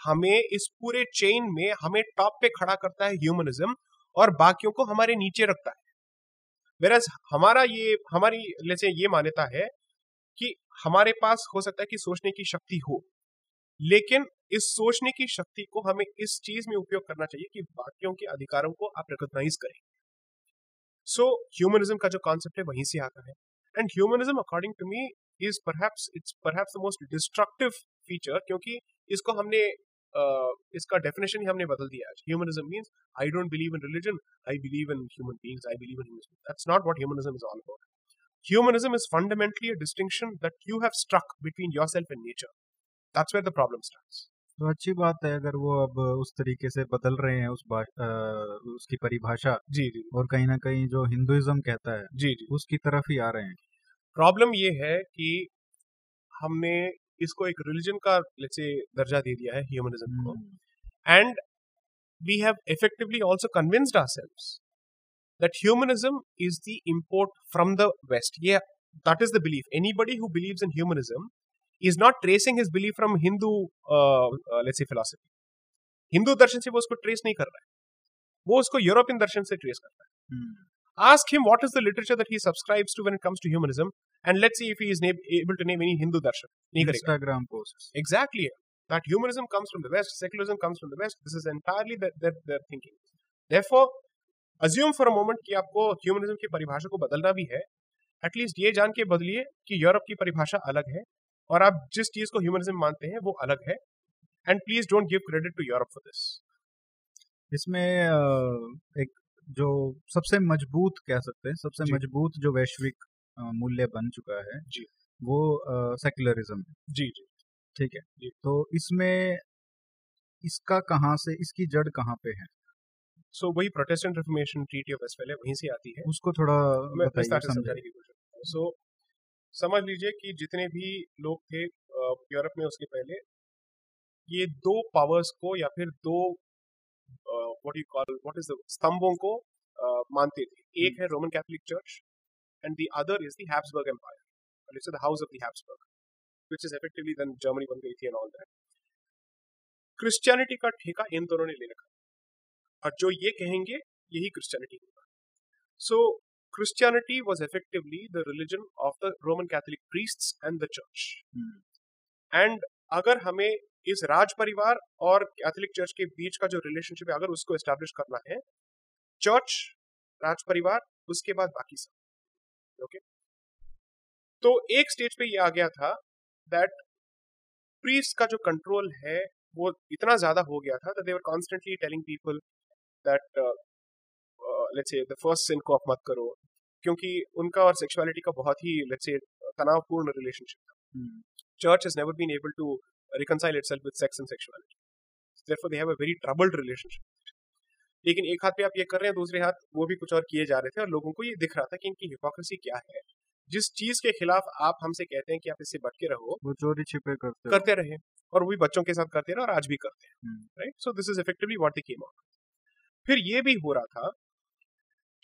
हमें इस पूरे चेन में हमें टॉप पे खड़ा करता है ह्यूमनिज्म और बाकियों को हमारे नीचे रखता है. Whereas हमारा ये हमारी जैसे ये मान्यता है कि हमारे पास हो सकता है कि सोचने की शक्ति हो, लेकिन इस सोचने की शक्ति को हमें इस चीज में उपयोग करना चाहिए कि बाकियों के अधिकारों को आप रिकॉग्नाइज करें. सो ह्यूमनिज्म का जो कॉन्सेप्ट है वहीं से आता है. And humanism according to me is perhaps it's perhaps the most destructive feature, क्योंकि इसको हमने Uh, इसका डेफिनेशन ही हमने बदल दिया है. Humanism means I don't believe in religion, I believe in human beings, I believe in humanism. That's not what humanism is all about. Humanism is fundamentally a distinction that you have struck between yourself and nature. That's where the problem starts. तो अच्छी बात है अगर वो अब उस तरीके से बदल रहे हैं उस आ, उसकी परिभाषा. जी जी. और कहीं ना कहीं जो हिंदुइज्म कहता है जी जी उसकी तरफ ही आ रहे हैं. प्रॉब्लम ये है कि हमने इसको एक रिलीजन का लेट्स से दर्जा दे दिया है ह्यूमनिज्म को. And we have effectively also convinced ourselves that humanism is the import from the West. ये that is the belief. Anybody who believes in humanism is not tracing his belief from Hindu let's say philosophy. Hindu दर्शन से वो उसको ट्रेस नहीं कर रहा है, वो उसको यूरोपियन दर्शन से ट्रेस कर रहा है. hmm. Ask him what is the literature that he subscribes to when it comes to humanism, and let's see if he is na- able to name any Hindu darshan. Instagram posts. Exactly. That humanism comes from the West, secularism comes from the West. This is entirely their, their, their thinking. Therefore, assume for a moment कि आपको humanism की परिभाषा को बदलना भी है. At least ये जान के बदलिए कि यूरोप की परिभाषा अलग है और आप जिस चीज को ह्यूमनिज्म मानते हैं वो अलग है, and please don't give credit to Europe for this. इसमें एक जो सबसे मजबूत कह सकते हैं सबसे मजबूत जो वैश्विक मूल्य बन चुका है जी, वो सेक्युलरिज्म है। जी जी ठीक है जी। तो इसमें इसका कहाँ से, इसकी जड़ कहाँ पे है? सो so, वही Protestant Reformation treaty of वेस्टफेलिया वहीं से आती है। उसको थोड़ा मैं समझाने की कोशिश करूंगा। सो समझ लीजिए कि जितने भी लोग थे यूरोप में उसके पहले, ये दो पावर्स को या फिर दो what you call what is the स्तंभों को uh, मानते थे। एक है Roman Catholic church and the other is the Habsburg empire, it's the house of the Habsburg which is effectively then Germany बन गई थी एंड ऑल दैट। क्रिश्चियनिटी का ठेका इन दोनों ने ले रखा और जो ये कहेंगे यही क्रिश्चियनिटी होगा। So Christianity was effectively the religion of the Roman Catholic priests and the church, and अगर हमें इस राज परिवार और कैथोलिक चर्च के बीच का जो रिलेशनशिप है अगर उसको एस्टेब्लिश करना है, चर्च, राज परिवार, उसके बाद बाकी सब। ओके, तो एक स्टेज पे ये आ गया था दैट प्रीस्ट का जो कंट्रोल है वो इतना ज्यादा हो गया था that they were constantly telling people that let's say the first sin को आप मत करो, क्योंकि उनका और सेक्सुअलिटी का बहुत ही लेट्स से तनावपूर्ण रिलेशनशिप था। Church has never been able to reconcile itself with sex and sexuality, therefore they have a very troubled relationship। लेकिन एक हाथ पे आप ये कर रहे हैं, दूसरे हाथ वो भी कुछ और किए जा रहे थे, और लोगों को ये दिख रहा था कि इनकी हिपोक्रेसी क्या है। जिस चीज के खिलाफ आप हमसे कहते हैं कि आप इससे बच के रहो, वो चोरी छिपे करते करते रहे और वो भी बच्चों के साथ करते रहे और आज भी करते हैं, right. So this is effectively what they came out. फिर ये भी हो रहा था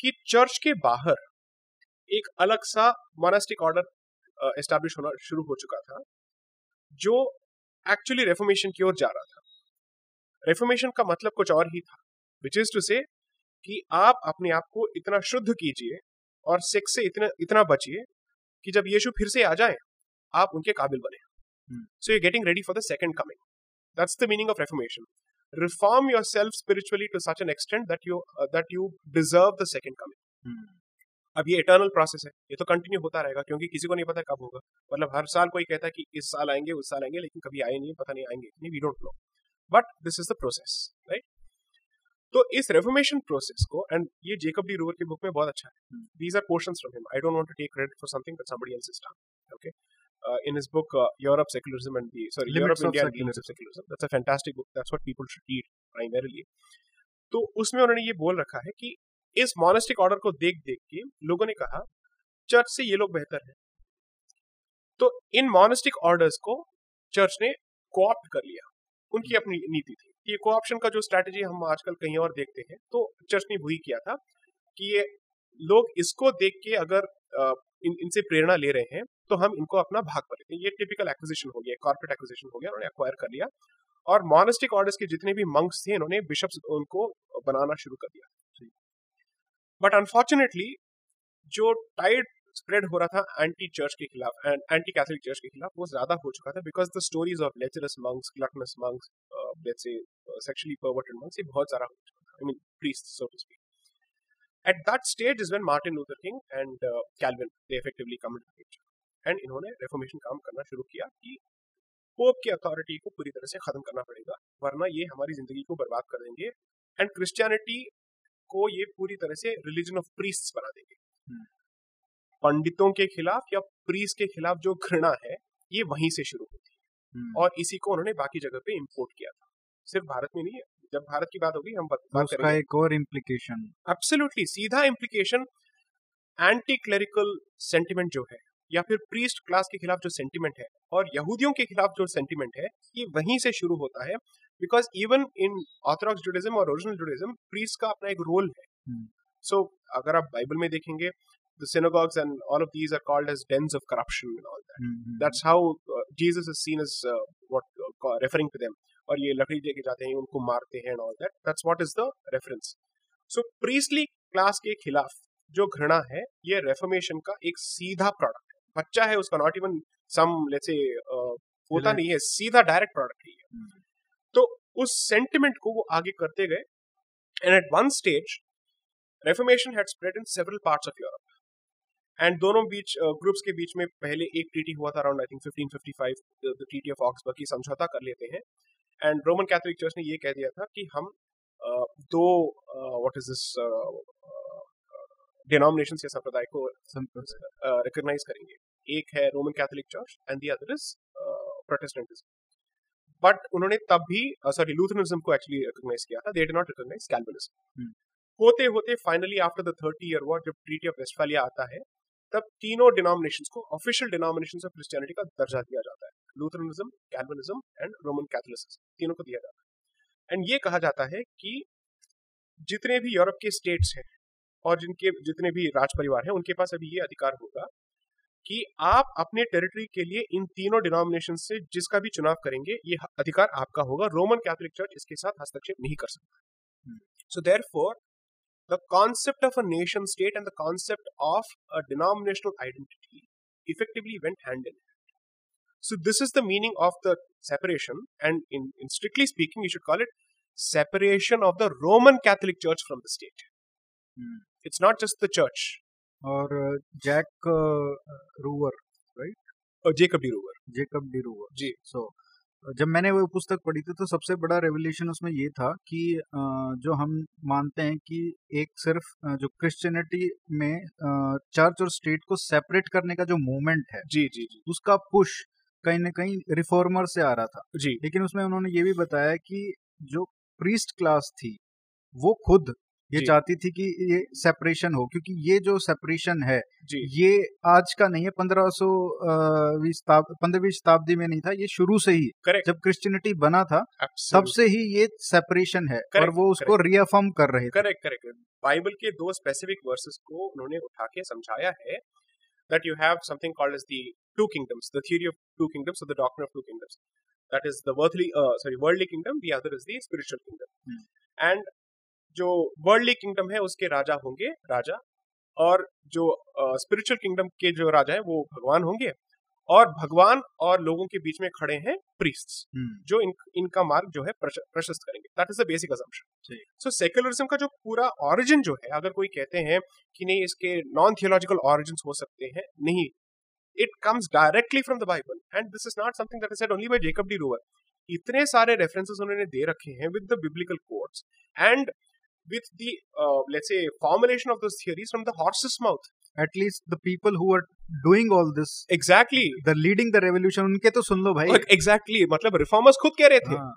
कि चर्च के बाहर एक अलग सा मोनास्टिक ऑर्डर एस्टैब्लिश होना शुरू हो चुका था जो एक्चुअली रेफॉर्मेशन की ओर जा रहा था। रेफॉर्मेशन का मतलब कुछ और ही था, विच इज टू से कि आप अपने आप को इतना शुद्ध कीजिए और सेक्स से इतना इतना बचिए कि जब यीशु फिर से आ जाए आप उनके काबिल बने। So you getting ready for the second coming, that's the meaning of reformation. Reform yourself spiritually to such an extent that you that you deserve the second coming. अब ये इटर्नल प्रोसेस है, ये तो कंटिन्यू होता रहेगा क्योंकि किसी को नहीं पता कब होगा। मतलब हर साल कोई कहता है कि इस साल आएंगे उस साल आएंगे, लेकिन कभी आए नहीं, पता नहीं आएंगे नहीं, we don't know, but this is the process, right. तो इस रेफॉर्मेशन प्रोसेस को, एंड ये जेकब डी रूवर के बुक में बहुत अच्छा है, these are portions from him, I don't want to take credit for something that somebody else has done. Okay, in his book Europe secularism and the sorry Europe India and the secularism, that's a fantastic book, that's what people should read primarily. तो उसमें उन्होंने ये बोल रखा है कि इस मोनास्टिक ऑर्डर को देख देख के लोगों ने कहा चर्च से ये लोग बेहतर हैं, तो इन मोनास्टिक ऑर्डर्स को चर्च ने कोऑप्ट कर लिया। उनकी अपनी नीति थी, ये कोऑप्शन का जो स्ट्रैटेजी हम आजकल कहीं और देखते हैं, तो चर्च ने वही किया था कि ये लोग इसको देख के अगर इन, इनसे प्रेरणा ले रहे हैं तो हम इनको अपना भाग पर लेते हैं। ये टिपिकल एक्विजिशन हो गया, कॉर्पोरेट एक्विजिशन हो गया, उन्होंने एक्वायर कर लिया। और मोनास्टिक ऑर्डर्स के जितने भी मंक्स थे इन्होंने बिशप्स उनको बनाना शुरू कर दिया। बट अनफॉर्चुनेटली जो टाइड स्प्रेड हो रहा था एंटी चर्च के खिलाफ एंड एंटी कैथोलिक चर्च के खिलाफ वो ज्यादा हो चुका था, because the stories of lecherous monks, gluttonous monks, let's say sexually perverted monks, ये बहुत सारा हो चुका था। I mean priest so to speak. At that stage is when मार्टिन लूथर King and कैल्विन they effectively committed it, and इन्होंने रेफॉर्मेशन काम करना शुरू किया कि पोप की अथॉरिटी को पूरी तरह से खत्म करना पड़ेगा वरना ये हमारी जिंदगी को बर्बाद कर देंगे, एंड क्रिश्चियनिटी को ये पूरी तरह से रिलीजन ऑफ प्रीस्ट्स बना देंगे। hmm. पंडितों के खिलाफ या प्रीस्ट के खिलाफ जो घृणा है ये वहीं से शुरू होती है। hmm. और इसी को उन्होंने बाकी जगह पे इंपोर्ट किया था, सिर्फ भारत में नहीं है। जब भारत की बात होगी हम बात तो उसका एक और इम्प्लीकेशन, एब्सोल्युटली सीधा इम्प्लीकेशन, एंटी क्लेरिकल सेंटिमेंट जो है या फिर प्रीस्ट क्लास के खिलाफ जो सेंटिमेंट है और यहूदियों के खिलाफ जो सेंटिमेंट है ये वहीं से शुरू होता है। Because even in Orthodox Judaism और original Judaism, priests का अपना एक रोल है। hmm. So अगर आप बाइबल में देखेंगे, the synagogues and all of these are called as dens of corruption and all that. Hmm. That's how uh, Jesus is seen as uh, what uh, referring to them. और ये लकड़ी लेके जाते हैं, उनको मारते हैं and all that. That's what is the reference. So priestly class के खिलाफ जो घृणा है ये Reformation का एक सीधा product है। बच्चा है उसका, not even some let's say uh, होता नहीं है, सीधा direct product ही है। hmm. तो उस सेंटिमेंट को वो आगे करते गए, and at one stage reformation had spread in several parts of Europe, and दोनों बीच ग्रुप्स के बीच में पहले एक ट्रीटी हुआ था around I think fifteen fifty five, the treaty of Augsburg की समझौता कर लेते हैं. एंड रोमन कैथोलिक चर्च ने ये कह दिया था कि हम uh, दो व्हाट इज दिस डिनोमिनेशन या संप्रदाय को रिकॉग्नाइज uh, करेंगे. एक है Roman Catholic church and the other is Protestantism. But उन्होंने तब भी सॉरी लूथरनिज्म को एक्चुअली रिकॉग्नाइज किया था, they did not recognise Calvinism. होते होते finally after the thirty year war जब ट्रीटी ऑफ वेस्टफालिया आता है तब तीनों डिनोमिनेशंस को ऑफिशियल डिनोमिनेशंस ऑफ क्रिश्चियनिटी का दर्जा दिया जाता है. Lutheranism, Calvinism and Roman Catholicism, तीनों को दिया जाता है. एंड ये कहा जाता है कि जितने भी यूरोप के स्टेट्स हैं और जिनके जितने भी राज परिवार हैं उनके पास अभी ये अधिकार होगा कि आप अपने टेरिटरी के लिए इन तीनों डिनोमिनेशन से जिसका भी चुनाव करेंगे ये अधिकार आपका होगा. रोमन कैथोलिक चर्च इसके साथ हस्तक्षेप नहीं कर सकता. So therefore the concept of a nation state and the concept of a denominational identity effectively went hand in hand. So this is the meaning of the separation, and in, in strictly speaking you should call it separation of the Roman Catholic Church from the state. Hmm. It's not just the church. Or uh, Jack uh, Roover, right? Or Jacob de Roover. Jacob de Roover. जी. So जब मैंने वो पुस्तक पढ़ी थी तो सबसे बड़ा रेवलेशन उसमें ये था कि जो हम मानते हैं कि एक सिर्फ जो क्रिश्चियनिटी में चर्च और स्टेट को सेपरेट करने का जो मूवमेंट है जी जी जी उसका पुश कहीं ना कहीं रिफॉर्मर से आ रहा था जी. लेकिन उसमें उन्होंने ये भी बताया कि जो प्रीस्ट क्लास थी वो खुद ये चाहती थी कि ये सेपरेशन हो, क्योंकि ये जो सेपरेशन है ये आज का नहीं है, पंद्रह सौ पंद्रहवीं शताब्दी में नहीं था, ये शुरू से ही Correct. जब क्रिश्चियनिटी बना था तब से ही ये सेपरेशन है Correct. और वो उसको रियफर्म कर रहे थे. Correct correct. बाइबल के दो स्पेसिफिक वर्सेस को उन्होंने उठा के समझाया है that you have something called as the two kingdoms, the theory of two kingdoms और the doctrine of two kingdoms. That is the worthly sorry worldly kingdom, the other is the spiritual kingdom. And जो वर्ल्डली किंगडम है उसके राजा होंगे राजा, और जो स्पिरिचुअल uh, किंगडम के जो राजा है वो भगवान होंगे, और भगवान और लोगों के बीच में खड़े हैं प्रीस्ट्स hmm. जो इन, इनका मार्ग जो है प्रशस्त करेंगे. That is the basic assumption. So secularism का जो पूरा ऑरिजिन जो है, अगर कोई कहते हैं कि नहीं इसके नॉन थियोलॉजिकल ऑरिजिन हो सकते हैं, नहीं, it comes directly from the Bible. And this is not something that is said only by जेकब डी रूवर. इतने सारे रेफरेंसेस उन्होंने दे रखे हैं with the biblical quotes and with the uh, let's say formulation of those theories from the horse's mouth. At least the people who are doing all this, exactly the leading the revolution, unke to sun lo bhai. Exactly, matlab reformers khud keh rahe the. हाँ.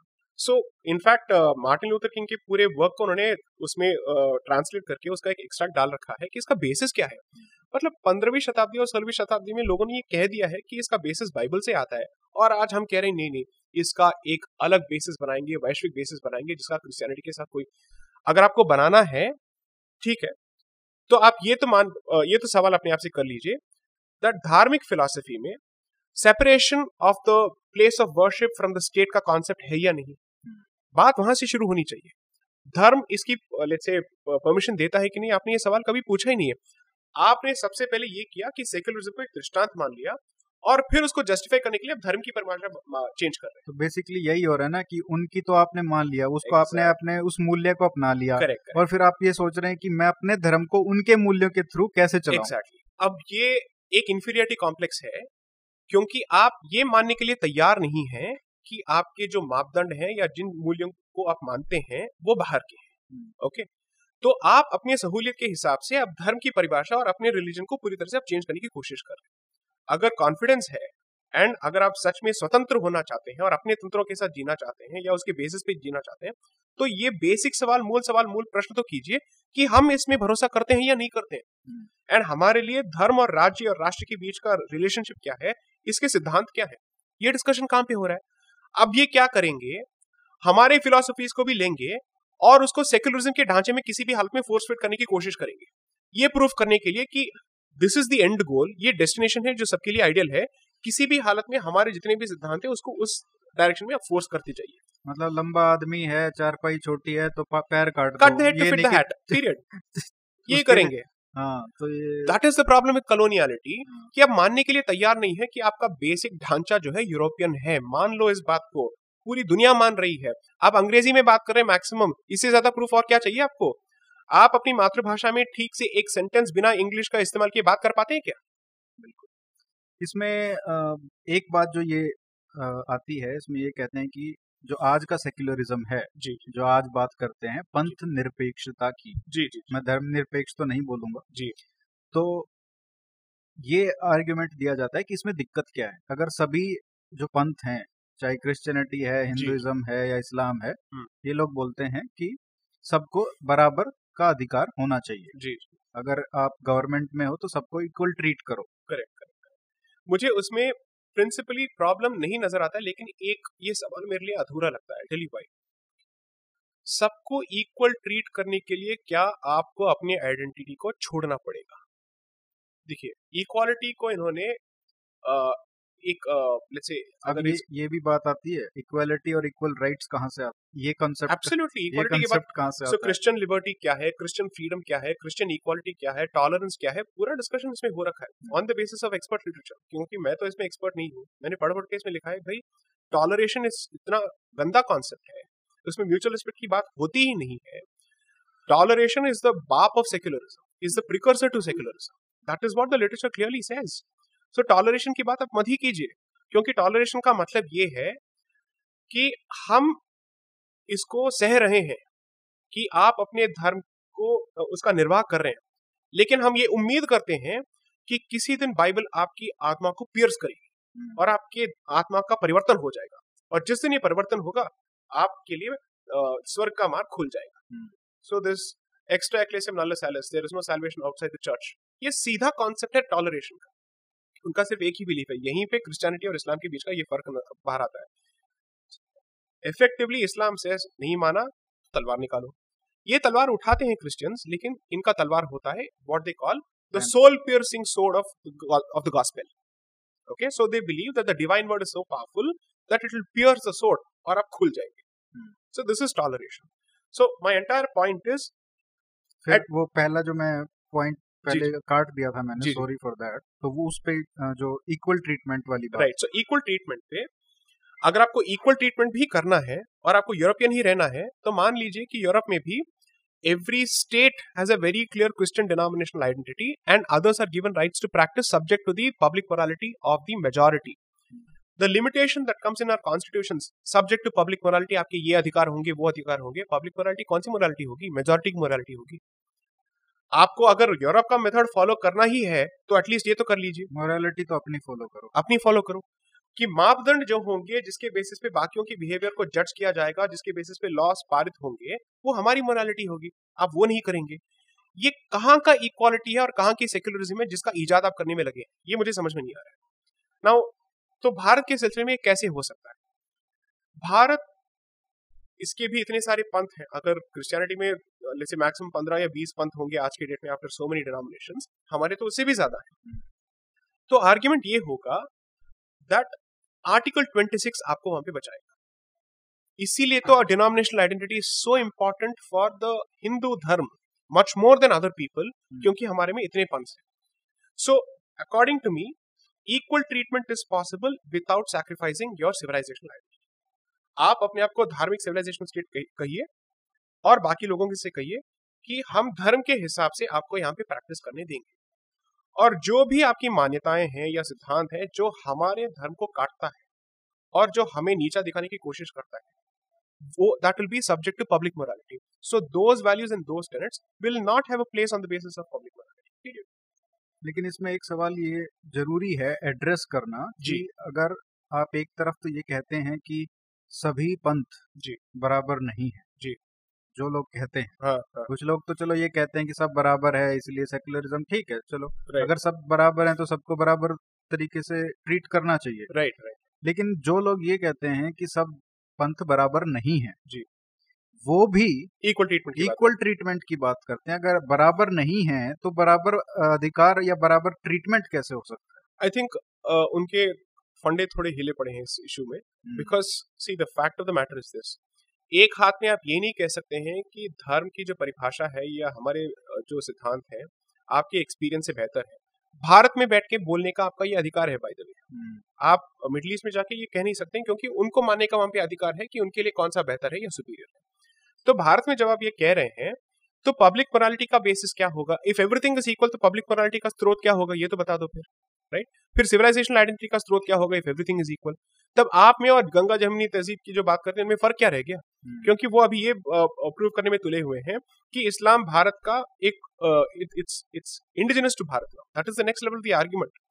So in fact uh, Martin Luther King ke pure work ko unhone usme uh, translate karke uska ek extract dal rakha hai ki iska basis kya hai. मतलब पंद्रहवीं शताब्दी और सोलहवीं शताब्दी में लोगों ने ये कह दिया है कि इसका बेसिस बाइबल से आता है, और आज हम कह रहे हैं नहीं नहीं इसका एक अलग बेसिस बनाएंगे, वैश्विक बेसिस बनाएंगे जिसका क्रिश्चियनिटी के साथ कोई. अगर आपको बनाना है ठीक है, तो आप ये तो मान ये तो सवाल अपने आप से कर लीजिए दैट धार्मिक फिलॉसफी में separation of the place of worship from the state का कॉन्सेप्ट है या नहीं. बात वहां से शुरू होनी चाहिए. धर्म इसकी लेट्स से परमिशन देता है कि नहीं, आपने ये सवाल कभी पूछा ही नहीं है. आपने सबसे पहले ये किया कि सेक्युलरिज्म को एक दृष्टांत मान लिया और फिर उसको जस्टिफाई करने के लिए आप धर्म की परिभाषा चेंज कर रहे हैं. तो बेसिकली यही हो रहा है ना कि उनकी तो आपने मान लिया, उसको आपने अपने उस मूल्य को अपना लिया. Correct, correct. और फिर आप ये सोच रहे हैं कि मैं अपने धर्म को उनके मूल्यों के थ्रू कैसे चलाऊं. Exactly. अब ये एक इंफीरियरिटी कॉम्प्लेक्स है क्योंकि आप ये मानने के लिए तैयार नहीं है कि आपके जो मापदंड है या जिन मूल्यों को आप मानते हैं वो बाहर के हैं. ओके, तो आप अपनी सहूलियत के हिसाब से आप धर्म की परिभाषा और अपने रिलीजन को पूरी तरह से आप चेंज करने की कोशिश कर रहे हैं. अगर कॉन्फिडेंस है एंड अगर आप सच में स्वतंत्र होना चाहते हैं और अपने तंत्रों के साथ जीना चाहते हैं या उसके बेसिस पे जीना चाहते हैं, तो ये बेसिक सवाल मूल सवाल मूल प्रश्न तो कीजिए कि हम इसमें भरोसा करते हैं या नहीं करते हैं, एंड हमारे लिए धर्म और राज्य और राष्ट्र के बीच का रिलेशनशिप क्या है, इसके सिद्धांत क्या है, ये डिस्कशन कहाँ पे हो रहा है. अब ये क्या करेंगे, हमारे फिलोसफीज को भी लेंगे और उसको सेक्युलरिज्म के ढांचे में किसी भी हालत में फोर्स फिट करने की कोशिश करेंगे, ये प्रूफ करने के लिए कि this is the end goal, ये डेस्टिनेशन है जो सबके लिए आइडियल है. किसी भी हालत में हमारे जितने भी सिद्धांत है उसको उस डायरेक्शन में आप फोर्स करते जाइए. मतलब लंबा आदमी है, चारपाई छोटी है तो पैर काट काट the head to fit the hat, period. ये करेंगे. हाँ, तो ये that is the problem with coloniality कि आप मानने के लिए तैयार नहीं है कि आपका बेसिक ढांचा जो है यूरोपियन है. मान लो इस बात को, पूरी दुनिया मान रही है. आप अंग्रेजी में बात कर रहे हैं मैक्सिमम, इससे ज्यादा प्रूफ और क्या चाहिए आपको. आप अपनी मातृभाषा में ठीक से एक सेंटेंस बिना इंग्लिश का इस्तेमाल किए बात कर पाते हैं क्या? बिल्कुल। इसमें एक बात जो ये आती है, इसमें ये कहते हैं कि जो आज का सेक्युलरिज्म है जी, जो आज बात करते हैं पंथ निरपेक्षता की, जी, जी, मैं धर्म निरपेक्ष तो नहीं बोलूंगा जी, तो ये आर्ग्यूमेंट दिया जाता है कि इसमें दिक्कत क्या है। अगर सभी जो पंथ हैं, चाहे क्रिश्चियनिटी है, हिंदुइज्म है या इस्लाम है, ये लोग बोलते हैं कि सबको बराबर का अधिकार होना चाहिए जी, जी। अगर आप गवर्नमेंट में हो तो सबको इक्वल ट्रीट करो। Correct correct. मुझे उसमें प्रिंसिपली प्रॉब्लम नहीं नजर आता, लेकिन एक ये सवाल मेरे लिए अधूरा लगता है। टेली भाई, सबको इक्वल ट्रीट करने के लिए क्या आपको अपनी आइडेंटिटी को छोड़ना पड़ेगा? देखिए, इक्वालिटी को इन्होंने आ, एक लेट्स से अगर ये, ये भी बात आती है, इक्वालिटी और इक्वल राइट्स कहां से आते, ये कांसेप्ट एब्सोल्युटली इक्वालिटी के बाद कहां से आता है। सो क्रिश्चियन लिबर्टी क्या है, क्रिश्चियन फ्रीडम क्या है, क्रिश्चियन इक्वालिटी क्या है, टॉलरेंस क्या है, पूरा डिस्कशन इसमें हो रखा है on the basis of expert literature. क्योंकि मैं तो इसमें एक्सपर्ट नहीं हूं, मैंने पढ़ पढ़ के इसमें लिखा है। भाई, टॉलरेशन इतना गंदा कॉन्सेप्ट है, उसमें म्यूचुअल रिस्पेक्ट की बात होती ही नहीं है। टॉलरेशन इज द बाप of secularism, is the precursor to secularism, that is what the literature clearly says. So so, toleration की बात आप मत ही कीजिए, क्योंकि टॉलरेशन का मतलब ये है कि हम इसको सह रहे हैं कि आप अपने धर्म को उसका निर्वाह कर रहे हैं, लेकिन हम ये उम्मीद करते हैं कि किसी दिन बाइबल आपकी आत्मा को पियर्स करेगी और आपके आत्मा का परिवर्तन हो जाएगा, और जिस दिन ये परिवर्तन होगा आपके लिए स्वर्ग का मार्ग खुल जाएगा। So this extra एक्लेसियम knowledge Sailesh, there is no salvation outside the church, ये सीधा कॉन्सेप्ट है टॉलरेशन का। उनका सिर्फ एक ही बिलीफ है, यहीं पे क्रिश्चियनिटी और इस्लाम के बीच का ये फर्क बाहर आता है। इफेक्टिवली इस्लाम से नहीं माना, तलवार निकालो। ये तलवार उठाते हैं क्रिश्चियंस, लेकिन इनका तलवार होता है what they call the soul piercing sword of of the gospel. Okay, so they believe that the divine word is so powerful that it will pierce the sword और आप खुल जाएंगे। So this is toleration. So my entire point is, वो पहला जो मैं पॉइंट पहले काट दिया था मैंने, सॉरी फॉर दैट, तो वो उस पे जो इक्वल ट्रीटमेंट वाली बात, राइट। सो इक्वल ट्रीटमेंट पे अगर आपको इक्वल ट्रीटमेंट भी करना है और आपको यूरोपियन ही रहना है, तो मान लीजिए कि यूरोप में भी every state has a very clear Christian denominational identity and others are given rights to practice subject to the public morality of the majority. The limitation that comes in our constitutions, subject to public morality, आपके ये अधिकार होंगे, वो अधिकार होंगे। पब्लिक मोरालिटी कौन सी मोरालिटी होगी? मेजॉरिटी की मोरालिटी होगी। आपको अगर यूरोप का मेथड फॉलो करना ही है तो एटलीस्ट ये तो कर लीजिए, मोरालिटी तो अपनी फॉलो करो, अपनी फॉलो करो कि मापदंड जो होंगे जिसके बेसिस पे बाकियों की बिहेवियर को जज किया जाएगा, जिसके बेसिस पे लॉस पारित होंगे, वो हमारी मोरालिटी होगी, आप वो नहीं करेंगे। ये कहाँ का इक्वालिटी है और कहाँ की सेक्युलरिज्म है जिसका इजाद आप करने में लगे, ये मुझे समझ में नहीं आ रहा है ना। तो भारत के सिलसिले में कैसे हो सकता है? भारत, इसके भी इतने सारे पंथ हैं। अगर क्रिश्चियनिटी में जैसे मैक्सिमम पंद्रह या बीस पंथ होंगे आज के डेट में आफ्टर सो मेनी डिनोमिनेशंस, हमारे तो उससे भी ज्यादा है। तो आर्ग्यूमेंट ये होगा दैट आर्टिकल छब्बीस आपको वहां पे बचाएगा, इसीलिए तो denominational identity is so important for the Hindu dharma much more than other people, क्योंकि हमारे में इतने पंथ हैं। So according to me, equal treatment is possible without sacrificing your civilisational identity. आप अपने आप को धार्मिक सिविलाइजेशन स्टेट कहिए और बाकी लोगों से कहिए कि हम धर्म के हिसाब से आपको यहाँ पे प्रैक्टिस करने देंगे, और जो भी आपकी मान्यताएं हैं या सिद्धांत हैं जो हमारे धर्म को काटता है और जो हमें नीचा दिखाने की कोशिश करता है, वो that will be subject to public morality. So those values and those tenets will not have a place on the basis of public morality. लेकिन इसमें एक सवाल ये जरूरी है एड्रेस करना जी, अगर आप एक तरफ तो ये कहते हैं कि सभी पंथ जी बराबर नहीं है जी, जो लोग कहते हैं, हाँ, हाँ, कुछ लोग तो चलो ये कहते हैं कि सब बराबर है इसलिए सेक्युलरिज्म ठीक है, चलो अगर सब बराबर है तो सबको बराबर तरीके से ट्रीट करना चाहिए, राइट राइट। लेकिन जो लोग ये कहते हैं कि सब पंथ बराबर नहीं है जी, वो भी इक्वल ट्रीटमेंट इक्वल ट्रीटमेंट की बात करते हैं। अगर बराबर नहीं है तो बराबर अधिकार या बराबर ट्रीटमेंट कैसे हो सकता है? आई थिंक uh, उनके फंडे थोड़े हिले पड़े हैं इस इशू में, because see the fact of the matter is this. एक हाथ में आप ये नहीं कह सकते हैं कि धर्म की जो परिभाषा है या हमारे जो सिद्धांत है आपके एक्सपीरियंस से बेहतर है। भारत में बैठ के बोलने का आपका ये अधिकार है, बाय द वे आप मिडिल ईस्ट में जाके ये कह नहीं सकते, क्योंकि उनको मानने का वहां पे अधिकार है कि उनके लिए कौन सा बेहतर है या सुपीरियर है। तो भारत में जब आप ये कह रहे हैं तो पब्लिक मोरालिटी का बेसिस क्या होगा? इफ एवरीथिंग इज इक्वल तो पब्लिक मोरालिटी का स्रोत क्या होगा, ये तो बता दो फिर, राइट right? फिर सिविलाइजेशनल आइडेंटिटी का स्रोत क्या होगा इफ एवरीथिंग इज इक्वल? तब आप में और गंगा जमुनी तहजीब की जो बात करते हैं उनमें फर्क क्या रह गया? hmm. क्योंकि वो अभी ये प्रूव करने में तुले हुए हैं कि इस्लाम भारत का एक, it's it's indigenous to Bharat now, that is the next level of the argument.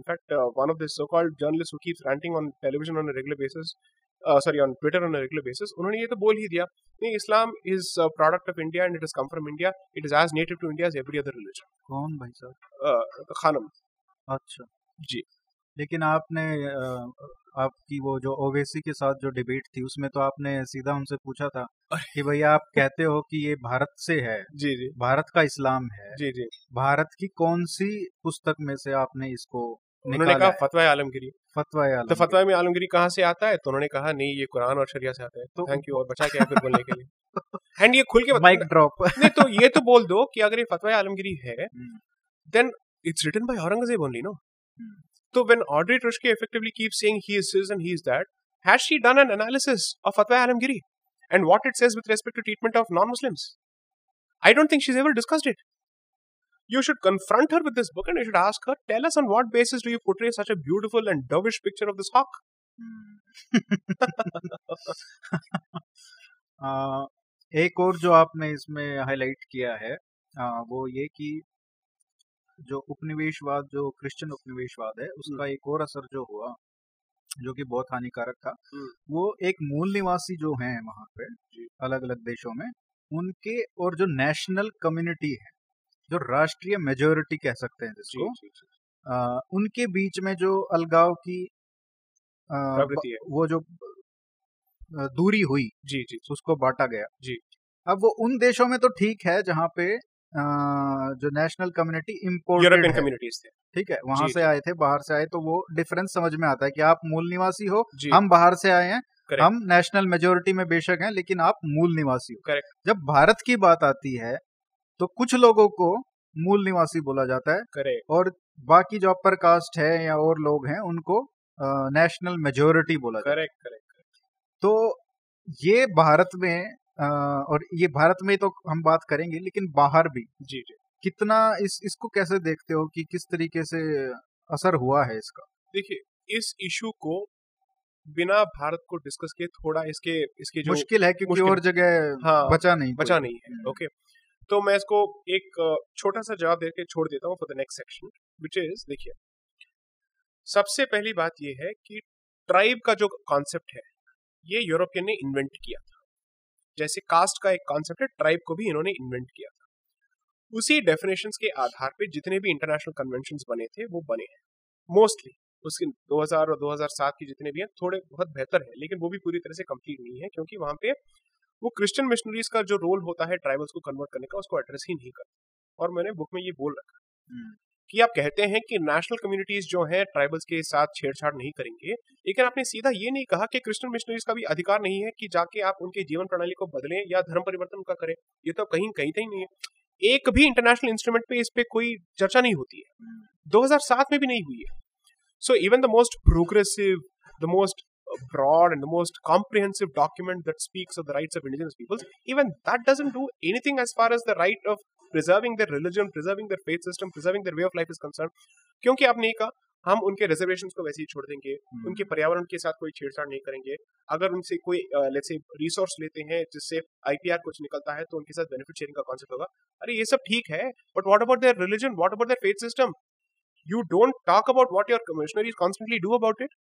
In fact, uh, one of the so-called journalists who keeps ranting on television on a regular basis, uh, sorry, on Twitter on a regular basis, उन्होंने ये तो बोल ही दिया, नहीं Islam is a product of India and it has come from India. It is as native to India as every other religion. कौन भाई साहब? खानम. अच्छा. जी. लेकिन आपने आपकी वो जो ओवेसी के साथ जो डिबेट थी उसमें तो आपने सीधा उनसे पूछा था कि भैया आप कहते हो कि ये भारत से है, जी जी, भारत का इस्लाम है, जी जी, भारत की कौन सी पुस्तक में से आपने इसको? उन्होंने कहा फतवा आलमगिरी. फतवा आलम तो फतवा में आलमगिरी कहाँ से आता है? तो उन्होंने कहा नहीं ये कुरान और शरिया से आता है. तो थैंक यू और बचा क्या फिर बोलने के लिए. एंड ये खुल के माइक ड्रॉप. नहीं तो ये तो बोल दो कि अगर ये फतवा आलमगिरी है then it's written by Aurangzeb only, no? तो when ऑड्री ट्रुश्के effectively keeps saying he is this and he is that, has she done an analysis of Fatwa Alamgiri and what it says with respect to treatment of non-Muslims? I don't think she's ever discussed it. You should confront her with this book and you should ask her, tell us on what basis do you portray such a beautiful and dovish picture of this hawk? uh, एक और जो आपने इसमें हाईलाइट किया है uh, वो ये कि जो उपनिवेशवाद, जो क्रिश्चियन उपनिवेशवाद है, उसका एक और असर जो हुआ जो कि बहुत हानिकारक था, वो एक मूल निवासी जो हैं वहाँ पे अलग अलग देशों में उनके और जो नेशनल कम्युनिटी है, जो राष्ट्रीय मेजोरिटी कह सकते हैं जिसको, जी, जी, आ, उनके बीच में जो अलगाव की आ, वो जो दूरी हुई, जी, जी, उसको बांटा गया. जी. अब वो उन देशों में तो ठीक है जहाँ पे Uh, जो national community imported European communities थे, ठीक है, वहां से आए थे, बाहर से आए, तो वो डिफरेंस समझ में आता है कि आप मूल निवासी हो, हम बाहर से आए हैं, Correct. हम नेशनल मेजोरिटी में बेशक हैं लेकिन आप मूल निवासी हो. Correct. जब भारत की बात आती है तो कुछ लोगों को मूल निवासी बोला जाता है. Correct. और बाकी जो अपर कास्ट है या और लोग हैं उनको नेशनल मेजोरिटी बोला जाता है. Correct. Correct. तो ये भारत में आ, और ये भारत में तो हम बात करेंगे लेकिन बाहर भी, जी जी, कितना इस इसको कैसे देखते हो कि किस तरीके से असर हुआ है इसका? देखिए, इस इशू को बिना भारत को डिस्कस किए थोड़ा इसके इसके जो मुश्किल है क्योंकि और जगह हाँ, बचा नहीं बचा नहीं है. ओके, तो मैं इसको एक छोटा सा जवाब देके छोड़ देता हूँ for the next section which is, देखिए, सबसे पहली बात यह है कि ट्राइब का जो कॉन्सेप्ट है ये यूरोपियन ने इन्वेंट किया था. जैसे कास्ट का एक कॉन्सेप्ट है, ट्राइब को भी इन्होंने इन्वेंट किया था. उसी डेफिनेशंस के आधार पे जितने भी इंटरनेशनल कन्वेंशंस बने थे वो बने हैं मोस्टली. उसके दो हज़ार और दो हज़ार सात की जितने भी हैं थोड़े बहुत बेहतर है लेकिन वो भी पूरी तरह से कंप्लीट नहीं है क्योंकि वहाँ पे वो क्रिश्चियन मिशनरीज का जो रोल होता है ट्राइबल्स को कन्वर्ट करने का, उसको एड्रेस ही नहीं करता. और मैंने बुक में ये बोल रखा hmm. कि आप कहते हैं कि नेशनल कम्युनिटीज जो है ट्राइबल्स के साथ छेड़छाड़ नहीं करेंगे, लेकिन आपने सीधा ये नहीं कहा कि क्रिश्चियन मिशनरीज का भी अधिकार नहीं है कि जाके आप उनके जीवन प्रणाली को बदलें या धर्म परिवर्तन का करें. ये तो कहीं कहीं तक नहीं है. एक भी इंटरनेशनल इंस्ट्रूमेंट पे इस पे कोई चर्चा नहीं होती है. दो हज़ार सात में भी नहीं हुई है. So even the most progressive, the most broad and the most comprehensive document that speaks of the rights of indigenous peoples, even that doesn't do anything as far as the right of preserving their religion, preserving their faith system, preserving their way of life is concerned. क्योंकि आपने कहा हम उनके रिजर्वेशंस को वैसे ही छोड़ देंगे, hmm. उनके पर्यावरण के साथ कोई छेड़छाड़ नहीं करेंगे. अगर उनसे कोई लेट्स से रिसोर्स लेते हैं जिससे आईपीआर कुछ निकलता है तो उनके साथ बेनिफिट शेयरिंग का कॉन्सेप्ट होगा. अरे ये सब ठीक है, but what about their religion, what about their faith system? You don't talk about what your कमिशनरीज constantly do about it.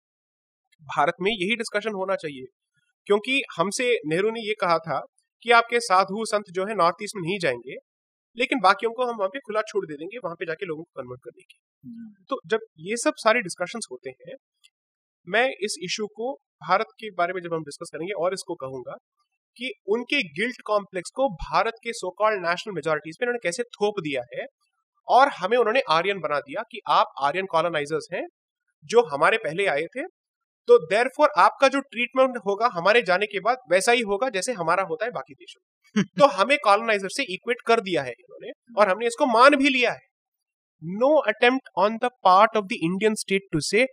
Bharat में यही डिस्कशन होना चाहिए क्योंकि हमसे नेहरू ने ये कहा था कि आपके साधु संत जो है नॉर्थ ईस्ट में नहीं जाएंगे लेकिन बाकियों को हम वहाँ पे खुला छोड़ दे देंगे, वहाँ पे जाके लोगों को कन्वर्ट कर देंगे. hmm. तो जब ये सब सारे डिस्कशंस होते हैं, मैं इस इशू को भारत के बारे में जब हम डिस्कस करेंगे और इसको कहूंगा कि उनके गिल्ट कॉम्प्लेक्स को भारत के सो कॉल्ड नेशनल मेजोरिटीज पे उन्होंने कैसे थोप दिया है और हमें उन्होंने आर्यन बना दिया कि आप आर्यन कॉलोनाइजर्स हैं जो हमारे पहले आए थे, तो देयरफॉर आपका जो ट्रीटमेंट होगा हमारे जाने के बाद वैसा ही होगा जैसे हमारा होता है बाकी देशों में. तो हमें कॉलोनाइजर से इक्वेट कर दिया है इन्होंने और हमने इसको मान भी लिया है. No attempt on the part of the Indian state to say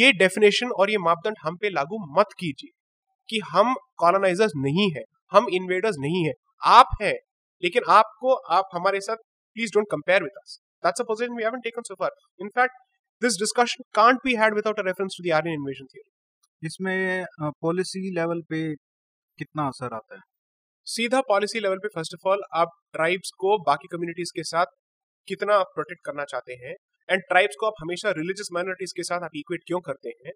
ये डेफिनेशन और ये मापदंड हम पे लागू मत कीजिए कि हम कॉलोनाइजर्स नहीं है, हम इन्वेडर्स नहीं है. आप हैं लेकिन आपको आप हमारे साथ please don't compare with us, that's a position we haven't taken so far. In fact this discussion can't be had without a reference to the Aryan invasion theory. इसमें पॉलिसी लेवल पे कितना असर आता है? सीधा पॉलिसी लेवल पे फर्स्ट ऑफ ऑल आप ट्राइब्स को बाकी कम्युनिटीज के साथ कितना आप प्रोटेक्ट करना चाहते हैं, एंड ट्राइब्स को आप हमेशा रिलीजियस माइनॉरिटीज के साथ आप इक्वेट क्यों करते हैं.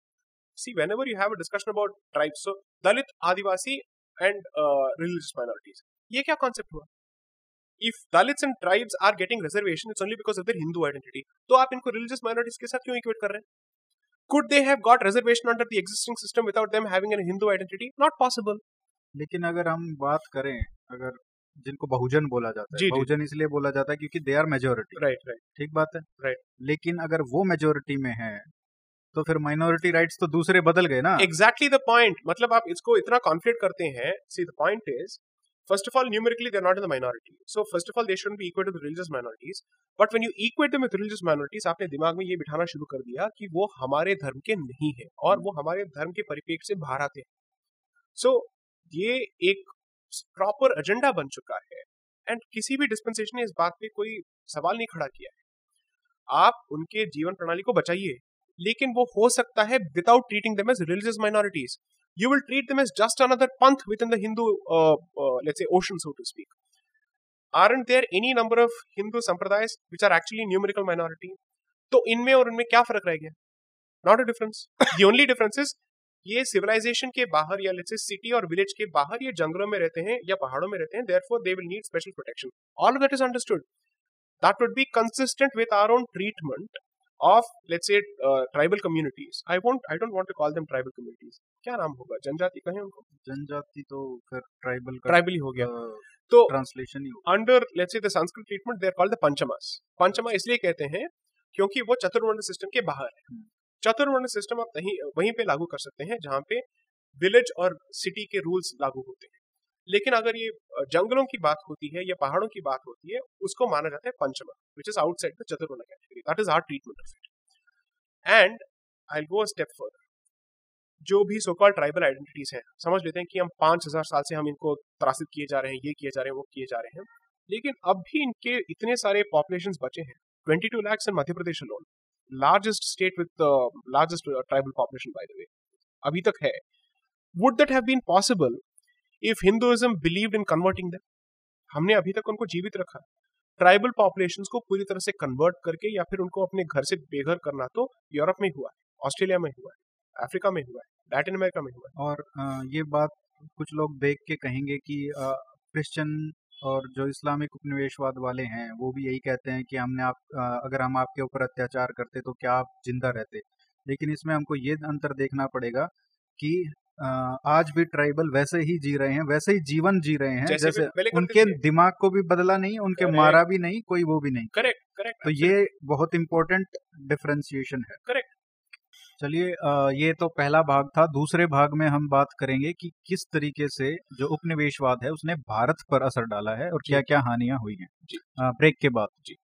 See whenever you have a discussion about tribes, so Dalit, Adivasi and religious minorities, ये क्या कॉन्सेप्ट हुआ? If Dalits and tribes are getting reservation it's only because of their Hindu identity, तो आप इनको रिलीजियस माइनॉरिटीज के साथ क्यों इक्वेट कर रहे हैं? Could they have got reservation under the existing system without them having an Hindu identity? Not possible. लेकिन अगर हम बात करें, अगर जिनको बहुजन बोला जाता है, बहुजन इसलिए बोला जाता है क्योंकि they are majority, right right, ठीक बात है, राइट. लेकिन अगर वो मेजोरिटी में है तो फिर माइनॉरिटी राइट्स तो दूसरे बदल गए ना. Exactly the point. मतलब आप इसको इतना कॉन्फ्लिक्ट करते हैं. See the point is first of all numerically they are not in the minority, so first of all they shouldn't be equal to the religious minorities. But when you equate them with religious minorities, आपने दिमाग में ये बिठाना शुरू कर दिया कि वो हमारे धर्म के नहीं है और वो हमारे धर्म के परिपेक्ष से बाहर आते हैं. सो so, ये एक प्रॉपर एजेंडा बन चुका है, एंड किसी भी डिस्पेंसेशन ने इस बात पे कोई सवाल नहीं खड़ा किया है. आप उनके जीवन प्रणाली को बचाइए, लेकिन वो हो सकता है without treating them as religious minorities. You will treat them as just another panth within the Hindu let's say ocean, so to speak. Aren't there any number of Hindu sampradayas which are actually numerical minority? तो इनमें और उनमें क्या फर्क रह गया? Not a difference. The only difference is ये सिविलाइजेशन के बाहर या लेट्स से सिटी और विलेज के बाहर ये जंगलों में रहते हैं या पहाड़ों में रहते हैं, therefore they will need special protection. All that is understood. That would be consistent with our own treatment of let's say tribal communities. I won't I don't want to call them tribal communities. क्या नाम होगा? जनजाति कहें उनको? जनजाति तो फिर ट्राइबल ट्राइबल ही हो गया. तो ट्रांसलेशन ही होगा. Under let's say the Sanskrit treatment they are called the panchamas. पंचमा इसलिए कहते हैं क्योंकि वो चतुर्वर्ण सिस्टम के बाहर है. चतुर्वर्ण सिस्टम आप नहीं वहीं पे लागू कर सकते हैं जहां पे विलेज और सिटी के रूल्स लागू होते हैं. लेकिन अगर ये जंगलों की बात होती है या पहाड़ों की बात होती है, उसको माना जाता है panchama, which is outside the chaturvarna category. That is our treatment of it. And I will go a step further. जो भी सो कॉल्ड ट्राइबल आइडेंटिटीज हैं, समझ लेते हैं कि हम पांच हजार साल से हम इनको त्रासित किए जा रहे हैं, ये किए जा रहे हैं, वो किए जा रहे हैं, लेकिन अब भी इनके इतने सारे पॉपुलेशन बचे हैं. Twenty two lakhs in Madhya Pradesh alone, largest state with the uh, largest uh, tribal population by the way abhi tak hai. Would that have been possible if Hinduism believed in converting them? Humne abhi tak unko jeevit rakha. Tribal populations ko puri tarah se convert karke ya fir unko apne ghar se beghar karna to Europe mein hua hai, Australia mein hua hai, Africa mein hua hai, Latin America mein hua hai. Aur uh, ye baat kuch log dekh ke kahenge ki uh, Christian और जो इस्लामिक उपनिवेशवाद वाले हैं वो भी यही कहते हैं कि हमने आप अगर हम आपके ऊपर अत्याचार करते तो क्या आप जिंदा रहते. लेकिन इसमें हमको ये अंतर देखना पड़ेगा कि आज भी ट्राइबल वैसे ही जी रहे हैं, वैसे ही जीवन जी रहे हैं, जैसे, जैसे उनके दिमाग को भी बदला नहीं, उनके मारा भी नहीं, कोई वो भी नहीं. Correct correct. तो ये बहुत इम्पोर्टेंट डिफरेंशिएशन है. करेक्ट. चलिए, ये तो पहला भाग था. दूसरे भाग में हम बात करेंगे कि किस तरीके से जो उपनिवेशवाद है उसने भारत पर असर डाला है और क्या क्या हानियां हुई हैं. ब्रेक के बाद. जी.